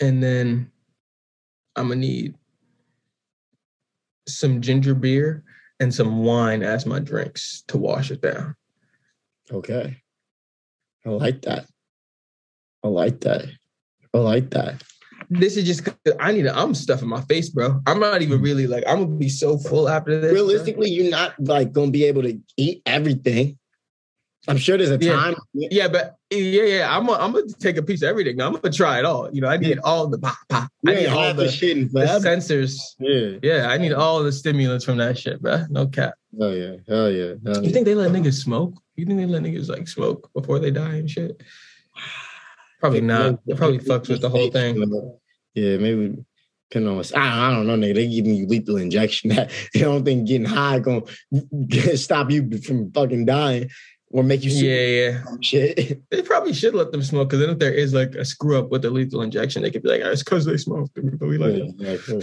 And then I'm going to need some ginger beer and some wine as my drinks to wash it down. Okay. I like that. This is just, I need to stuff in my face, bro. I'm not even really like, I'm gonna be so full after this. Realistically, bro. You're not like gonna be able to eat everything. I'm sure there's a time. Yeah, but I'm gonna take a piece of everything. I'm gonna try it all. You know, I need all the pop. I need all the shit, the sensors. Yeah, I need all the stimulants from that shit, bro. No cap. Hell yeah. You think they let niggas smoke? You think they let niggas like smoke before they die and shit? Probably not. It probably fucks with the whole thing. Yeah, maybe. I don't know, nigga. They giving you lethal injection. They don't think getting high gonna stop you from fucking dying or make you sick. Yeah. Shit. They probably should let them smoke because then if there is like a screw up with the lethal injection, they could be like, oh, it's because they smoked. But we like them. Exactly.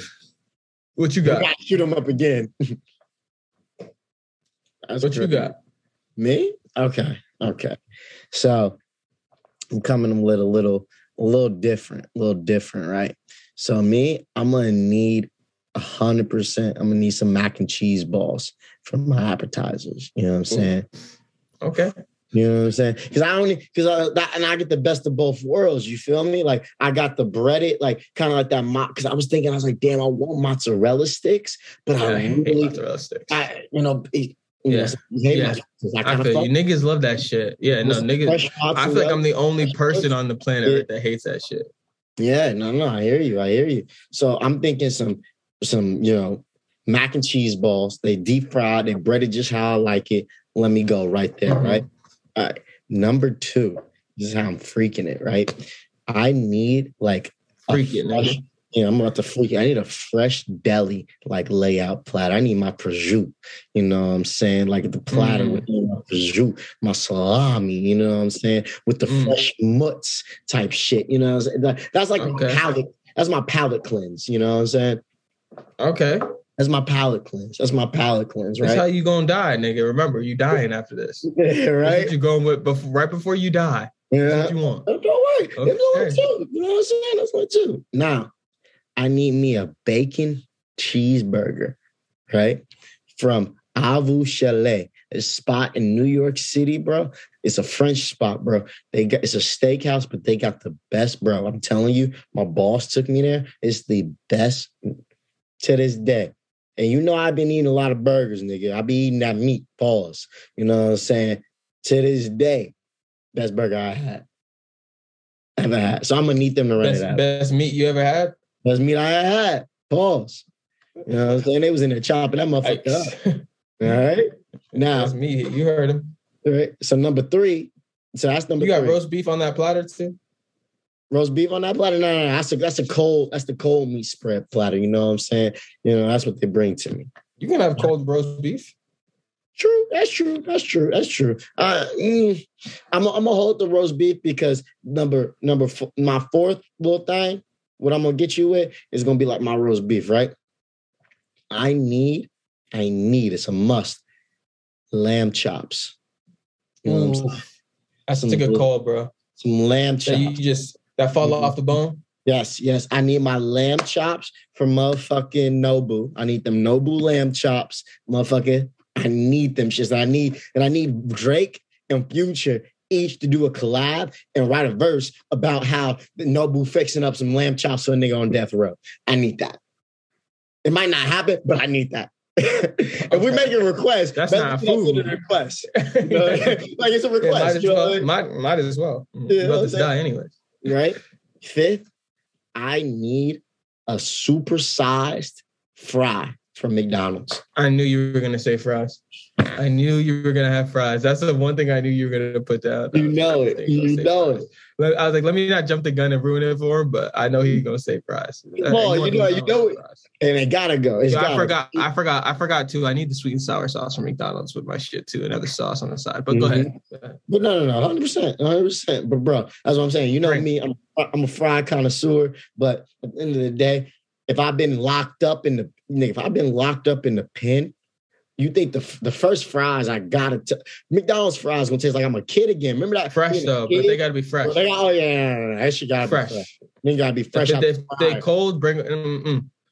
What you got? Shoot them up again. That's what you got? Me? Okay. So. I'm coming with a little different, right? So me, I'm going to need 100%. I'm going to need some mac and cheese balls for my appetizers. You know what I'm saying? Okay. You know what I'm saying? Because I only and I get the best of both worlds. You feel me? Like I got the breaded, like kind of like that. Because I was thinking, I was like, damn, I want mozzarella sticks, but yeah, I hate mozzarella sticks. I feel you. Niggas love that shit. Yeah, no, niggas. I feel like I'm the only person on the planet that hates that shit. Yeah, no, I hear you. So I'm thinking some, you know, mac and cheese balls. They deep fried, they breaded just how I like it. Let me go right there, right? All right. Number two, this is how I'm freaking it, right? I need like I'm about to freak. I need a fresh deli, like layout platter. I need my prosciutto, you know what I'm saying? Like the platter with my prosciutto, my salami, you know what I'm saying? With the fresh mutts type shit, you know what I'm saying? That's like my palate. That's my palate cleanse, you know what I'm saying? Okay. That's my palate cleanse, right? That's how you gonna die, nigga. Remember, you dying after this. Yeah, right? That's what you going with right before you die. Yeah. That's what you want. Don't worry. Okay. That's what I want too. You know what I'm saying? That's what I do. Now, I need me a bacon cheeseburger, right? From Avu Chalet, a spot in New York City, bro. It's a French spot, bro. It's a steakhouse, but they got the best, bro. I'm telling you, my boss took me there. It's the best to this day. And you know I've been eating a lot of burgers, nigga. I be eating that meat, pause. You know what I'm saying? To this day, best burger I ever had. So I'm gonna need them to run it out. Best meat you ever had? Best meat I ever had, pause. You know what I'm saying? They was in there chopping that motherfucker up. All right, now that's meat. You heard him. All right. So number three. So that's number. You got three. Roast beef on that platter too. Roast beef on that platter? No. That's the cold meat spread platter. You know what I'm saying? You know, that's what they bring to me. You can have cold roast beef. True. That's true. I'm gonna hold the roast beef because my fourth little thing, what I'm gonna get you with is gonna be like my roast beef, right? I need, it's a must, lamb chops. You know what I'm saying? That's a good call, bro. Some lamb chops. So you just... That fall off the bone? Yes. I need my lamb chops from motherfucking Nobu. I need them Nobu lamb chops, motherfucker. I need them shits. I need Drake and Future each to do a collab and write a verse about how Nobu fixing up some lamb chops for a nigga on death row. I need that. It might not happen, but I need that. If we make a request, that's not food. That's a request. You know? Like it's a request. Yeah, might as well. Yeah, about to die anyways. Right? Fifth, I need a supersized fry from McDonald's. I knew you were going to say fries. I knew you were going to have fries. That's the one thing I knew you were going to put down. You know it. I was like, let me not jump the gun and ruin it for him, but I know he's going to say fries. You know it. And it got to go. I forgot too. I need the sweet and sour sauce from McDonald's with my shit too. Another sauce on the side. But go ahead. But no. 100%. But bro, that's what I'm saying. You know me. I'm a fry connoisseur. But at the end of the day, if I've been locked up in the pen, you think the first fries I gotta McDonald's fries gonna taste like I'm a kid again. Remember that fresh though, but they gotta be fresh. That shit gotta be fresh. They gotta be fresh. If they cold, bring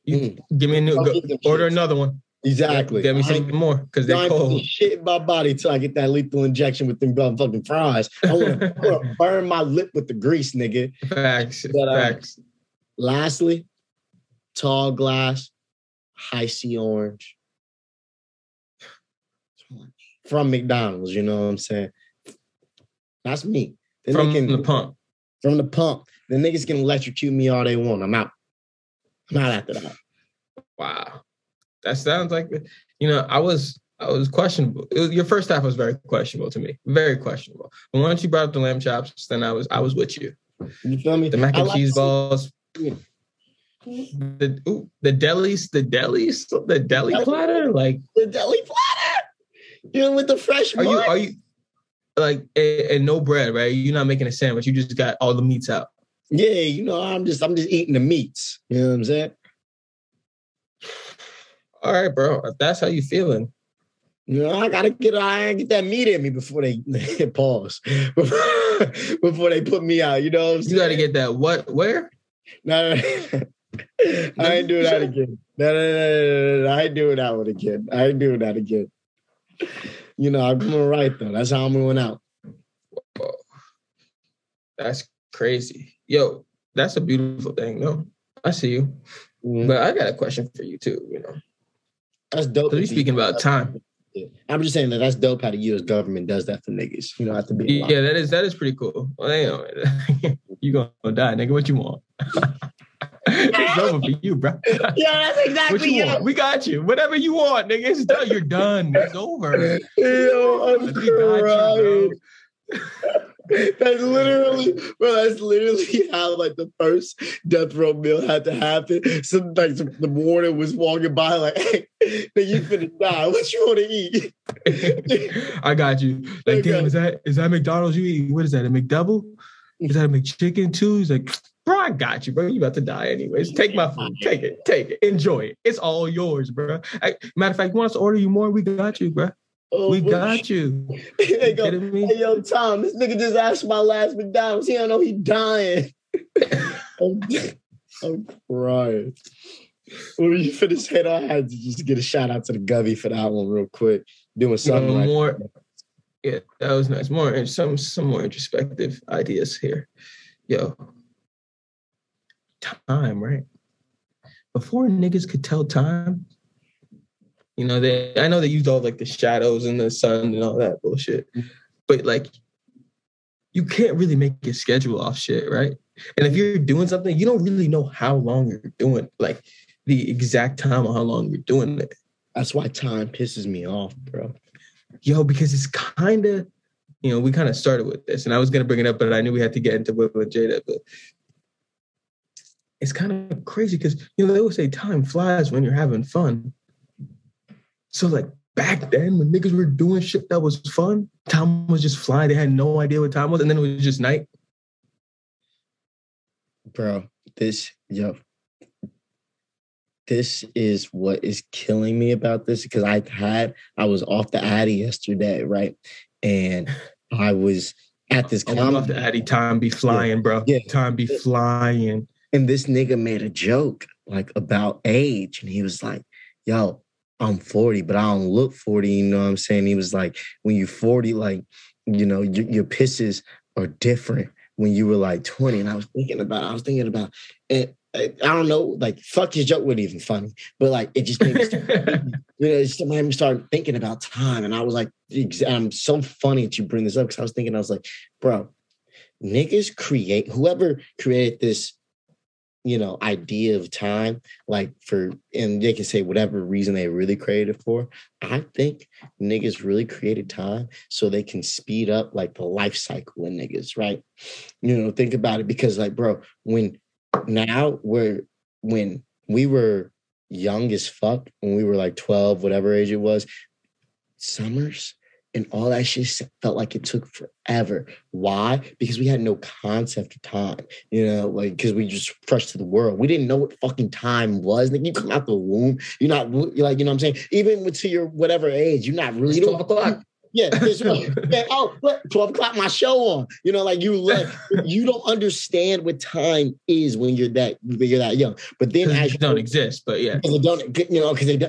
give me a new. Order another one. Exactly. Get me something more because they're cold. Shit in my body till I get that lethal injection with them fucking fries. I wanna burn my lip with the grease, nigga. Facts. Lastly. Tall glass, high C orange from McDonald's. You know what I'm saying? That's me. From the pump. The niggas can electrocute me all they want. I'm out after that. Wow, that sounds like I was questionable. Your first half was very questionable to me. Very questionable. But once you brought up the lamb chops, then I was with you. You feel me? The mac and cheese balls. Yeah. The deli platter, like the deli platter, with the fresh. Are you like and no bread, right? You're not making a sandwich. You just got all the meats out. Yeah, you know, I'm just eating the meats. You know what I'm saying? All right, bro. If that's how you feeling, you know, I gotta get that meat in me before they pause. Before they put me out. You know what I'm saying? You gotta get that what? Where? No. I ain't doing that one again. You know, I'm coming right though. That's how I'm going out. That's crazy. Yo, that's a beautiful thing, though. I see you. Mm-hmm. But I got a question for you, too, you know. That's dope. So we speaking about time. I'm just saying that's dope how the U.S. government does that for niggas. You don't have to be alive. Yeah, that is pretty cool. Well, damn. You gonna die, nigga. What you want? It's over for you, bro. Yeah, that's exactly it. We got you. Whatever you want, nigga. It's done. You're done. It's over. Yo, I'm crying. That's literally how like the first death row meal had to happen. So like the warden was walking by, like, "Hey, you finna die. What you want to eat?" I got you. Like, damn, is that McDonald's you eating? What is that? A McDouble? Is that a McChicken too? He's like, "Bro, I got you, bro. You about to die anyways. Take my food. Take it. Enjoy it. It's all yours, bro. Matter of fact, you want us to order you more? We got you, bro." Oh, we got you. They go, "Hey, yo, Tom, this nigga just asked for my last McDonald's. He don't know he dying." I'm crying. When you finish head, I had to just get a shout out to the Govy for that one real quick. Doing something more. Yeah, that was nice. More some more introspective ideas here. Yo, time, right? Before niggas could tell time. You know, I know they used all, like, the shadows and the sun and all that bullshit. But, like, you can't really make your schedule off shit, right? And if you're doing something, you don't really know how long you're doing, like, the exact time of how long you're doing it. That's why time pisses me off, bro. Yo, because it's kind of, you know, we kind of started with this. And I was going to bring it up, but I knew we had to get into it with Jada. But it's kind of crazy because, you know, they always say time flies when you're having fun. So, like, back then when niggas were doing shit that was fun, time was just flying. They had no idea what time was, and then it was just night. Bro, this is what is killing me about this, because I was off the Addy yesterday, right? And I was at this comedy. I was off the Addy. Time be flying, bro. Yeah. Time be flying. And this nigga made a joke, like, about age, and he was like, "Yo, I'm 40, but I don't look 40, you know what I'm saying?" He was like, "When you're 40, like, you know, your pisses are different when you were like 20. And I was thinking about, and I don't know, like, fuck, his joke wasn't even funny. But, like, it just made me start, you know, it just made me start thinking about time. And I was like, I'm so funny that you bring this up, because I was like, bro, niggas create, whoever created this, you know, idea of time, like, for, and they can say whatever reason they really created it for. I think niggas really created time so they can speed up, like, the life cycle in niggas, right? You know, think about it, because, like, bro, when we were young as fuck, when we were like 12, whatever age it was, summers and all that shit felt like it took forever. Why? Because we had no concept of time, you know, like, because we just fresh to the world. We didn't know what fucking time was. Like, you come out the womb, you're not, like, you know what I'm saying? Even to your whatever age, you're not really. It's 12 o'clock. Yeah. Yeah, oh, look, 12 o'clock, my show on. You know, like, you don't understand what time is when you're that young. But then as you don't exist, but yeah. Because it don't, you know, because it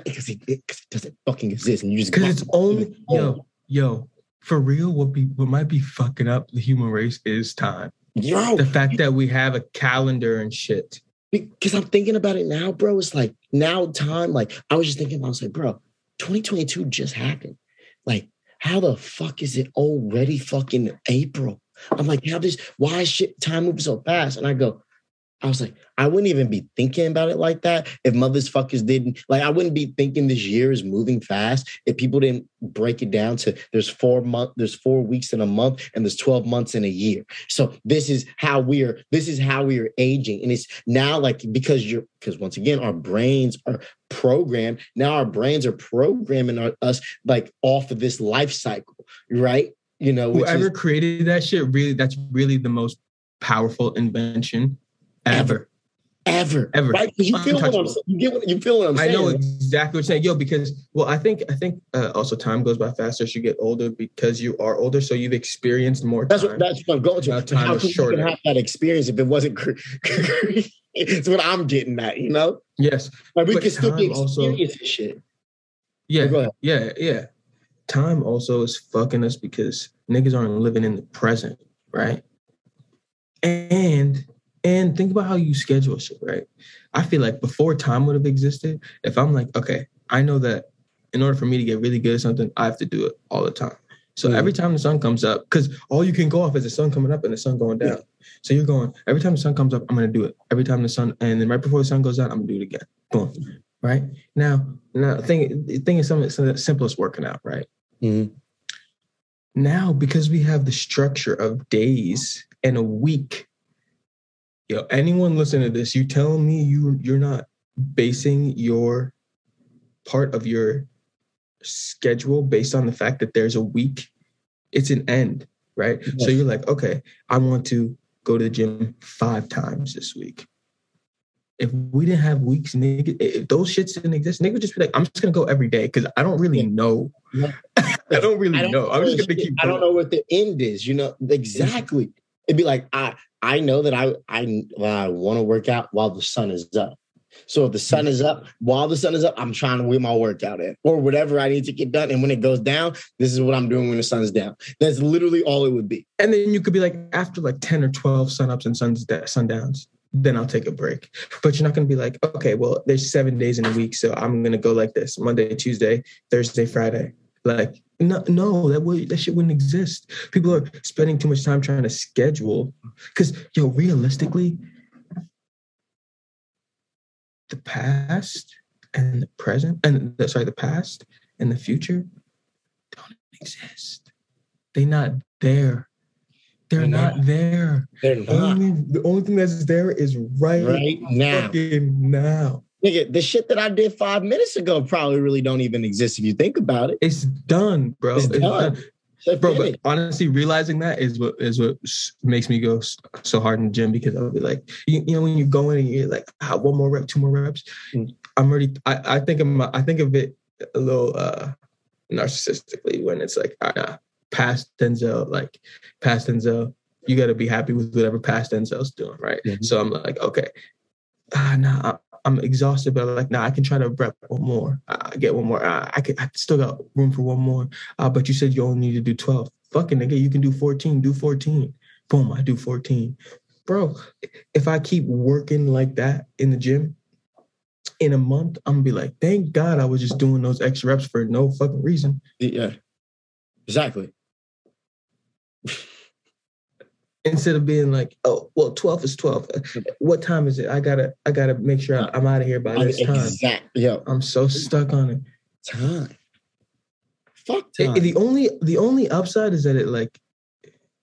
doesn't fucking exist. And you just, because it's only, you know. Yo, for real, what might be fucking up the human race is time. Yo, the fact that we have a calendar and shit. Because I'm thinking about it now, bro. It's like, now time, like, I was like, bro, 2022 just happened. Like, how the fuck is it already fucking April? I'm like, why is shit time moving so fast? And I was like, I wouldn't even be thinking about it like that if motherfuckers didn't. Like, I wouldn't be thinking this year is moving fast if people didn't break it down to there's 4 weeks in a month, and there's 12 months in a year. So this is how we are aging. And it's now, like, because once again, our brains are programmed. Now our brains are programming us, like, off of this life cycle, right? You know, whoever created that shit, really, that's really the most powerful invention. Ever. Right? You feel what I'm saying. I know exactly what you're saying. Yo, because, well, I think also time goes by faster as you get older, because you are older, so you've experienced more time. That's what I'm going to. Time is shorter. You can have that experience if it wasn't it's what I'm getting at, you know? Yes. Like, we can still be experiencing shit. Yeah, so go ahead. Yeah. Time also is fucking us because niggas aren't living in the present, right? And think about how you schedule shit, right? I feel like before time would have existed, if I'm like, okay, I know that in order for me to get really good at something, I have to do it all the time. So every time the sun comes up, because all you can go off is the sun coming up and the sun going down. Yeah. So you're going, every time the sun comes up, I'm going to do it. Every time the sun, and then right before the sun goes out, I'm going to do it again. Boom. Right? Now the thing is something that's simplest working out, right? Mm-hmm. Now, because we have the structure of days and a week, yo, anyone listening to this, you telling me you're not basing your part of your schedule based on the fact that there's a week, it's an end, right? Yes. So you're like, okay, I want to go to the gym 5 times this week. If we didn't have weeks, nigga, if those shits didn't exist, nigga would just be like, I'm just going to go every day because I don't really know. I don't know. I'm just going to keep going. I don't know what the end is, you know? Exactly. It'd be like, I know that I want to work out while the sun is up. So if the sun is up, while the sun is up, I'm trying to wheel my workout in or whatever I need to get done. And when it goes down, this is what I'm doing when the sun's down. That's literally all it would be. And then you could be like, after like 10 or 12 sunups and sundowns, then I'll take a break. But you're not going to be like, okay, well, there's 7 days in a week, so I'm going to go like this, Monday, Tuesday, Thursday, Friday. Like, no, that shit wouldn't exist. People are spending too much time trying to schedule. Because, yo, realistically, the past and the future don't exist. They're not there. They're not there. They're not. The only thing that's there is right now. Fucking now. Nigga, the shit that I did 5 minutes ago probably really don't even exist if you think about it. It's done, bro. It's done. Bro, but honestly, realizing that is what makes me go so hard in the gym, because I'll be like, you know, when you go in and you're like, one more rep, 2 more reps. Mm-hmm. I think of it a little narcissistically when it's like, past Denzel, you got to be happy with whatever past Denzel's doing, right? Mm-hmm. So I'm like, okay, I'm exhausted, but I'm like, I can try to rep 1 more. I get 1 more. I still got room for 1 more. But you said you only need to do 12. Fucking nigga, you can do 14. Do 14. Boom, I do 14. Bro, if I keep working like that in the gym, in a month, I'm going to be like, thank God I was just doing those extra reps for no fucking reason. Yeah, exactly. Instead of being like, oh, well, 12 is 12. What time is it? I gotta make sure I'm out of here by this time. Exactly. Yo. I'm so stuck on it. Time. Fuck time. The only upside is that it like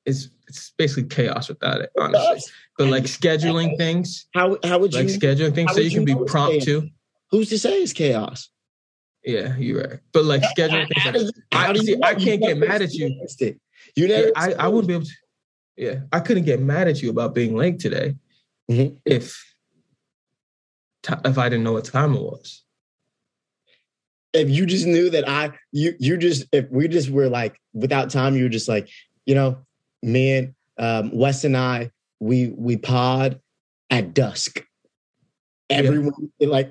it's basically chaos without it, honestly. But like scheduling things. How would you like scheduling things so you can be prompt to? Who's to say it's chaos? Yeah, you're right. But like scheduling things. I can't get mad at you. You know, I wouldn't be able to. Yeah, I couldn't get mad at you about being late today if I didn't know what time it was. If you just knew that if we were like without time, you were just like, you know, me and Wes and I, we pod at dusk. Everyone we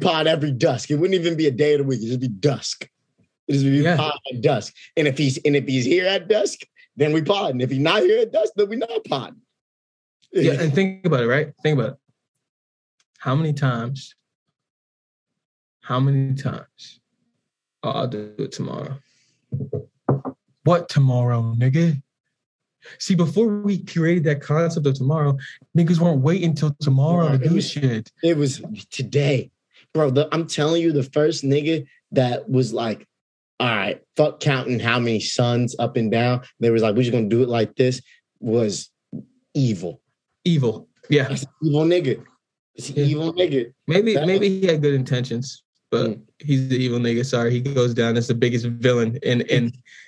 pod every dusk. It wouldn't even be a day of the week. It'd just be dusk. It'd just be pod at dusk. And if he's here at dusk, then we pod. And if he's not here at dusk, then we not pod. Yeah, and think about it, right? Think about it. How many times? Oh, I'll do it tomorrow. What tomorrow, nigga? See, before we created that concept of tomorrow, niggas weren't waiting until tomorrow to do shit. It was today. Bro, I'm telling you, the first nigga that was like, all right, fuck counting how many suns up and down. They was like, we're just going to do it like this, was evil. Evil. Yeah. That's an evil nigga. It's an evil nigga. Maybe he had good intentions, but he's the evil nigga. Sorry, he goes down as the biggest villain in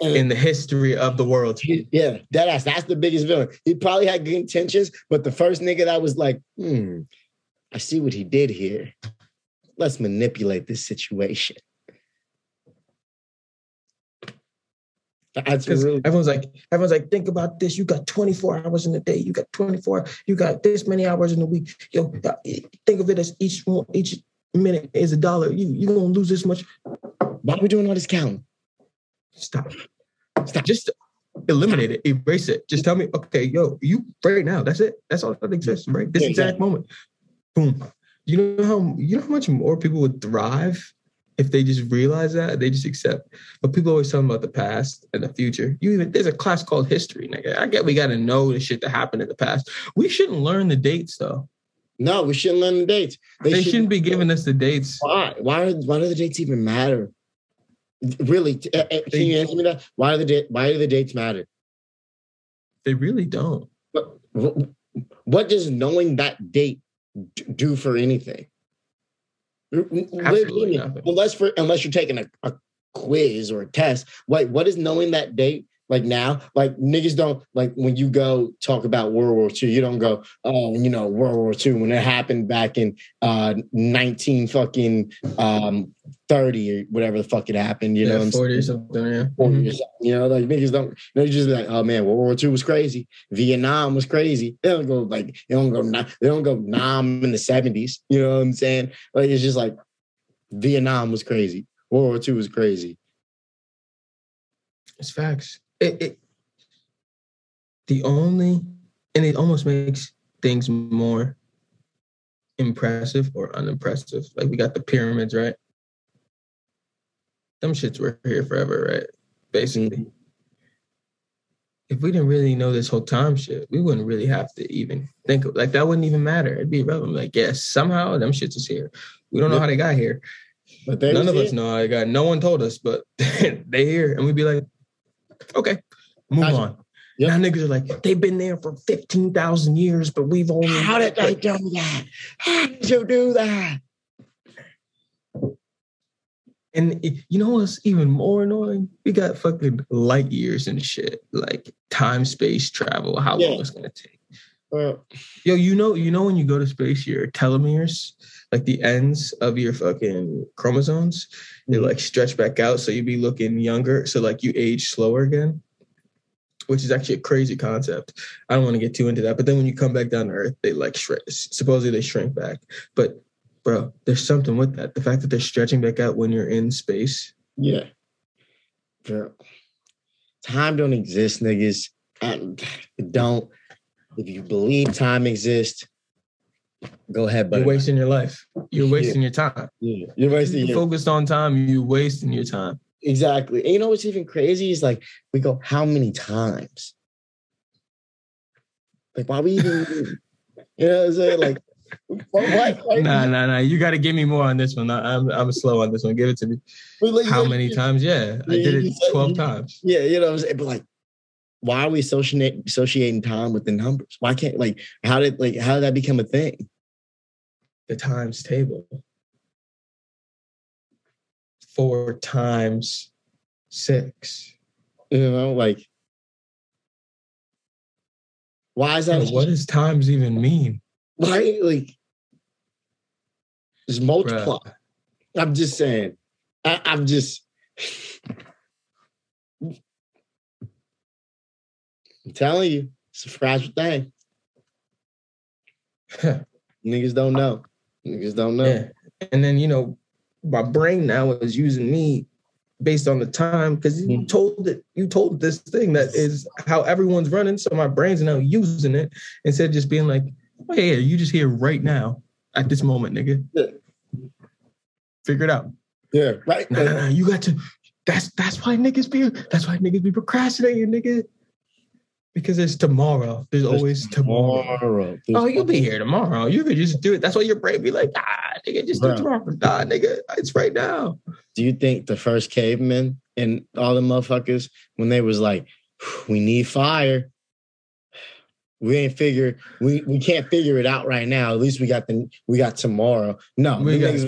the history of the world. Yeah, that's the biggest villain. He probably had good intentions, but the first nigga that was like, I see what he did here. Let's manipulate this situation. Really, everyone's like, think about this. You got 24 hours in a day. You got this many hours in a week. Yo, think of it as each minute is $1. You gonna lose this much. Why are we doing all this counting? Stop. Just eliminate it, erase it. Just tell me, okay, yo, you right now. That's it. That's all that exists, right? This exact moment. Boom. You know how much more people would thrive if they just realize that, they just accept. But people always talking about the past and the future. There's a class called history, nigga. I get we got to know the shit that happened in the past. We shouldn't learn the dates, though. No, we shouldn't learn the dates. They shouldn't be giving us the dates. Why? Why do the dates even matter? Really? Can you answer me that? Why do the dates matter? They really don't. What does knowing that date do for anything? Absolutely nothing. Unless you're taking a quiz or a test. Like, what is knowing that date? Like now, like niggas don't, like when you go talk about World War II, you don't go, oh, you know, World War II when it happened back in 1930 or whatever the fuck it happened, you know, 40 or something, yeah. 40 mm-hmm. or something, you know, like niggas don't, they're just like, oh man, World War II was crazy, Vietnam was crazy. They don't go like, they don't go Nam in the 70s, you know what I'm saying? Like it's just like Vietnam was crazy, World War II was crazy. It's facts. It almost makes things more impressive or unimpressive. Like we got the pyramids, right? Them shits were here forever, right? Basically. Mm-hmm. If we didn't really know this whole time shit, we wouldn't really have to even think of, like that wouldn't even matter. It'd be irrelevant. Like, yes, somehow them shits is here. We don't know how they got here. But none of us know how they got. No one told us, but they here. And we'd be like, okay, move on. Yep. Now niggas are like, they've been there for 15,000 years, but we've only... How did they do that? How did you do that? And you know what's even more annoying? We got fucking light years and shit. Like time, space, travel, how long it's going to take. Yo, you know when you go to space, your telomeres, like the ends of your fucking chromosomes, they like stretch back out, so you'd be looking younger. So like you age slower again, which is actually a crazy concept. I don't want to get too into that. But then when you come back down to Earth, they like supposedly they shrink back. But bro, there's something with that. The fact that they're stretching back out when you're in space. Yeah, bro. Time don't exist, niggas. It don't. If you believe time exists, go ahead, buddy. You're wasting your life. You're wasting your time. Yeah. You're wasting your time. Focused on time, you're wasting your time. Exactly. And you know what's even crazy is like, we go, how many times? Like, why we even, you know what I'm saying? Like, why? Nah. You got to give me more on this one. I'm slow on this one. Give it to me. Like, how many times? Yeah. I did it 12 times. Yeah, you know what I'm saying? But like, why are we associating time with the numbers? Why can't, like, how did that become a thing? The times table. 4 times 6. You know, like, why is that? And what does times even mean? Right? Like, just multiply. Bruh. I'm just saying. I'm just... I'm telling you, it's a fragile thing. Niggas don't know. Yeah. And then, you know, my brain now is using me based on the time because you told this thing that is how everyone's running. So my brain's now using it instead of just being like, oh, yeah, you just here right now at this moment, nigga. Yeah. Figure it out. Yeah, right. Nah, you got to. That's why niggas be procrastinating, nigga. Because it's tomorrow. There's always tomorrow. You'll be here tomorrow. You could just do it. That's why your brain be like, nigga, just do tomorrow. Nah, nigga, it's right now. Do you think the first cavemen and all the motherfuckers, when they was like, we need fire, we can't figure it out right now. At least we got tomorrow. No, niggas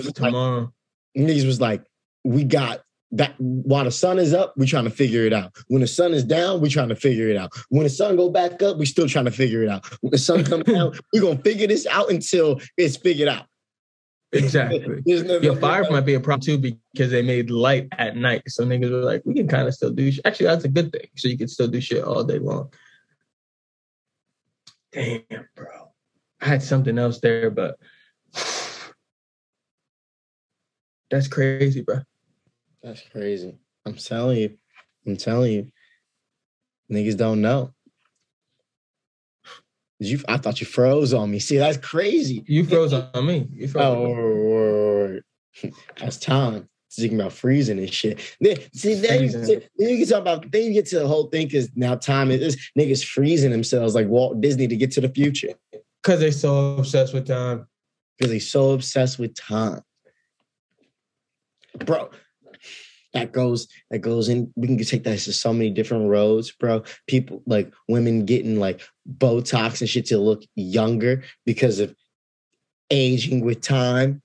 was like, we got that. While the sun is up, we're trying to figure it out. When the sun is down, we're trying to figure it out. When the sun go back up, we're still trying to figure it out. When the sun comes down, we're going to figure this out until it's figured out. Exactly. Your fire might be a problem too because they made light at night. So niggas were like, we can kind of still do shit. Actually, that's a good thing. So you can still do shit all day long. Damn, bro. I had something else there, but that's crazy, bro. That's crazy. I'm telling you. Niggas don't know. I thought you froze on me. See, that's crazy. You froze on me. You froze on me. That's time. Thinking about freezing and shit. See, then you can talk about, then you get to the whole thing because now time is niggas freezing themselves like Walt Disney to get to the future. Because they're so obsessed with time. Because they're so obsessed with time. Bro, that goes in. We can take that to so many different roads, bro. People, like women getting like Botox and shit to look younger because of aging with time.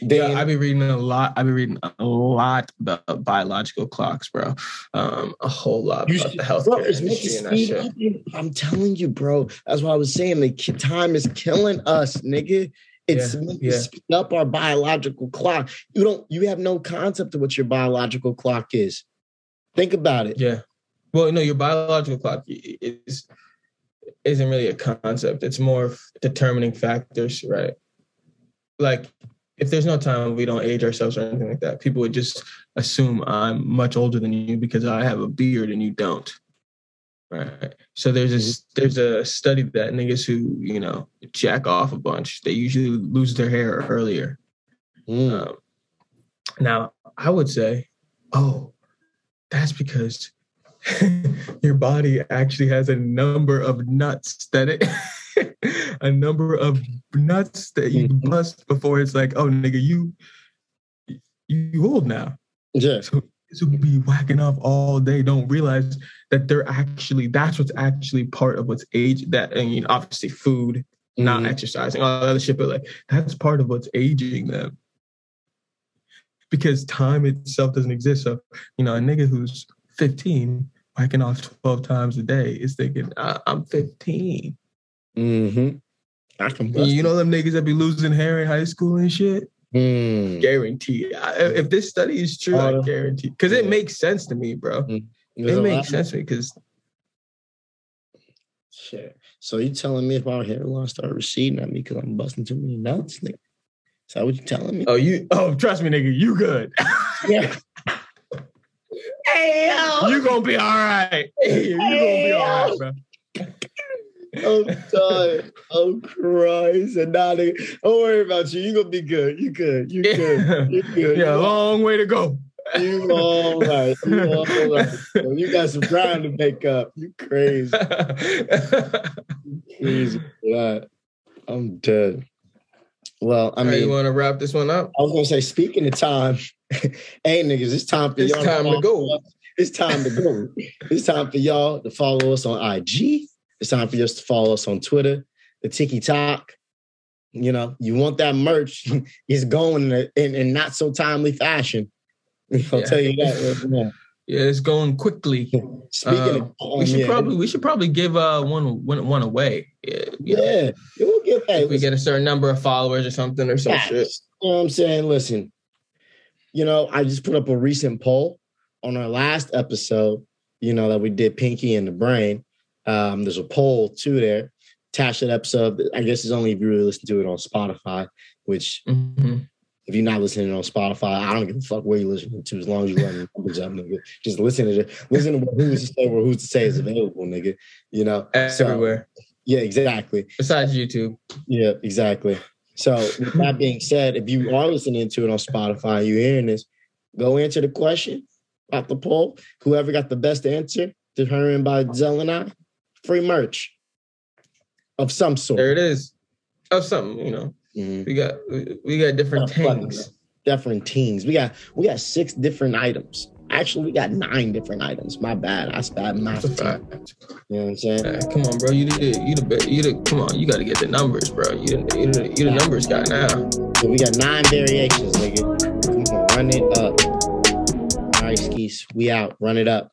Yeah, I be reading a lot. I be reading a lot about biological clocks, bro. A whole lot about the healthcare industry and that shit. I'm telling you, bro. That's what I was saying. The time is killing us, nigga. It's speed up our biological clock. You have no concept of what your biological clock is. Think about it. Yeah. Well, no, your biological clock isn't really a concept. It's more of determining factors, right? Like, if there's no time, we don't age ourselves or anything like that. People would just assume I'm much older than you because I have a beard and you don't. Right. So there's a study that niggas who, you know, jack off a bunch, they usually lose their hair earlier. Now, I would say, oh, that's because your body actually has a number of nuts that you bust before it's like, oh, nigga, you old now. Yeah. So kids will be whacking off all day, don't realize that that's what's actually part of what's age that, and you know, obviously food, not exercising, all that other shit, but like that's part of what's aging them. Because time itself doesn't exist. So, you know, a nigga who's 15 whacking off 12 times a day is thinking, I'm 15. You know them niggas that be losing hair in high school and shit? Guarantee. If this study is true, I guarantee. Because it makes sense to me, bro. It makes sense to me because... Shit. So you telling me if my hairline started receding at me because I'm busting too many nuts, nigga? Is that what you telling me? Oh, trust me, nigga. You good. Yeah. Hey, yo. You gonna be all right. You gonna be all right, bro. I'm tired. I'm crying. Don't worry about you. You're going to be good. You're good. You're good. You're good. Yeah, long way to go. You're all right. You're all right. You got some ground to make up. You crazy. Crazy. I'm dead. Well, I mean, you want to wrap this one up? I was going to say, speaking of time, hey, niggas, it's time for y'all. It's time to go. It's time for y'all to follow us on IG. It's time for you to follow us on Twitter, the TikTok. You know, you want that merch. It's going in not so timely fashion. I'll tell you that. Right now. Yeah, it's going quickly. Speaking of, we should probably give one away. Yeah, we'll give. Hey, if we get a certain number of followers or something or some shit. You know what I'm saying? Listen, you know, I just put up a recent poll on our last episode. You know that we did Pinky and the Brain. There's a poll too there attached to that episode. I guess it's only if you really listen to it on Spotify, which if you're not listening on Spotify, I don't give a fuck where you're listening to as long as you let the numbers up, nigga. Just listen to it. Listen to Who's to Say Where Who's to Say is available, nigga. You know? Everywhere. So, yeah, exactly. Besides YouTube. Yeah, exactly. So with that being said, if you are listening to it on Spotify, you're hearing this, go answer the question about the poll. Whoever got the best answer to her and by Zell and I. Free merch of some sort. There it is. Of something, you know. We got different things. Different teams. We got 6 different items. Actually, we got 9 different items. My bad. I spotted my time. You know what I'm saying? Right, come on, bro. You gotta get the numbers, bro. You the numbers guy now. Yeah, we got 9 variations, nigga. Come on, run it up. All right, Skeese. We out. Run it up.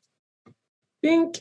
Think.